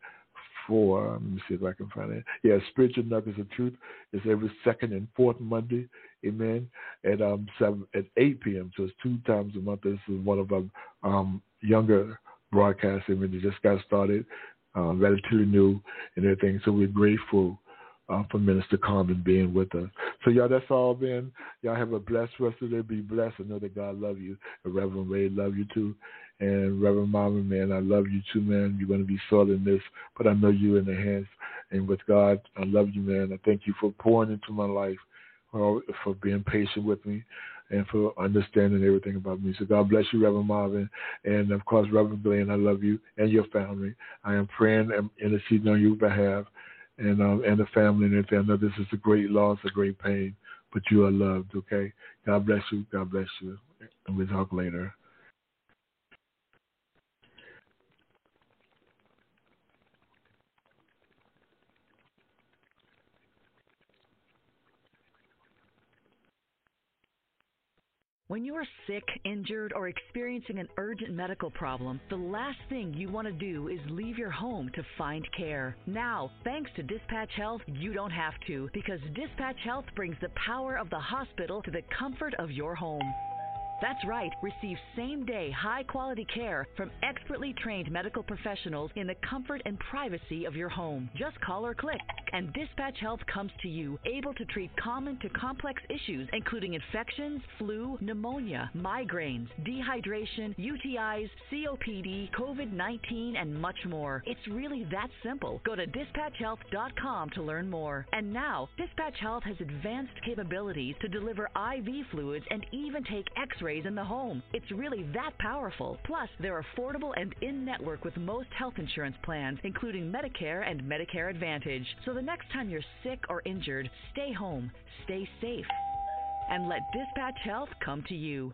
for, let me see if I can find it. Yeah, Spiritual Nuggets of Truth is every second and fourth Monday, amen, at um seven at eight p.m., so it's two times a month. This is one of our um, younger broadcasts, amen, that just got started, uh, relatively new and everything, so we're grateful uh, for Minister Condon being with us. So, y'all, that's all, man. Y'all have a blessed rest of the day. Be blessed. I know that God love you. And Reverend Ray love you, too. And Reverend Marvin, man, I love you, too, man. You're going to be sorely missed, but I know you're in the hands. And with God, I love you, man. I thank you for pouring into my life, for, for being patient with me, and for understanding everything about me. So God bless you, Reverend Marvin. And, of course, Reverend Glenn, I love you and your family. I am praying and interceding on your behalf. And um, and the family and everything. I know this is a great loss, a great pain, but you are loved, okay? God bless you. God bless you. And we'll talk later. When you're sick, injured, or experiencing an urgent medical problem, the last thing you want to do is leave your home to find care. Now, thanks to Dispatch Health, you don't have to, because Dispatch Health brings the power of the hospital to the comfort of your home. That's right. Receive same-day, high-quality care from expertly trained medical professionals in the comfort and privacy of your home. Just call or click, and Dispatch Health comes to you, able to treat common to complex issues, including infections, flu, pneumonia, migraines, dehydration, U T Is, C O P D, COVID nineteen, and much more. It's really that simple. Go to Dispatch Health dot com to learn more. And now, Dispatch Health has advanced capabilities to deliver I V fluids and even take x-rays in the home. It's really that powerful. Plus, they're affordable and in-network with most health insurance plans, including Medicare and Medicare Advantage. So the next time you're sick or injured, stay home, stay safe, and let Dispatch Health come to you.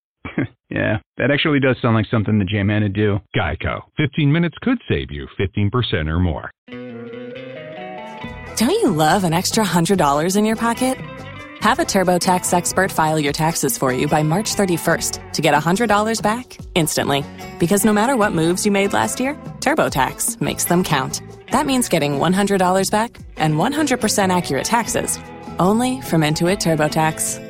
Yeah, that actually does sound like something the J-Man would do. Geico. fifteen minutes could save you fifteen percent or more. Don't you love an extra one hundred dollars in your pocket? Have a TurboTax expert file your taxes for you by March thirty-first to get one hundred dollars back instantly. Because no matter what moves you made last year, TurboTax makes them count. That means getting one hundred dollars back and one hundred percent accurate taxes, only from Intuit TurboTax.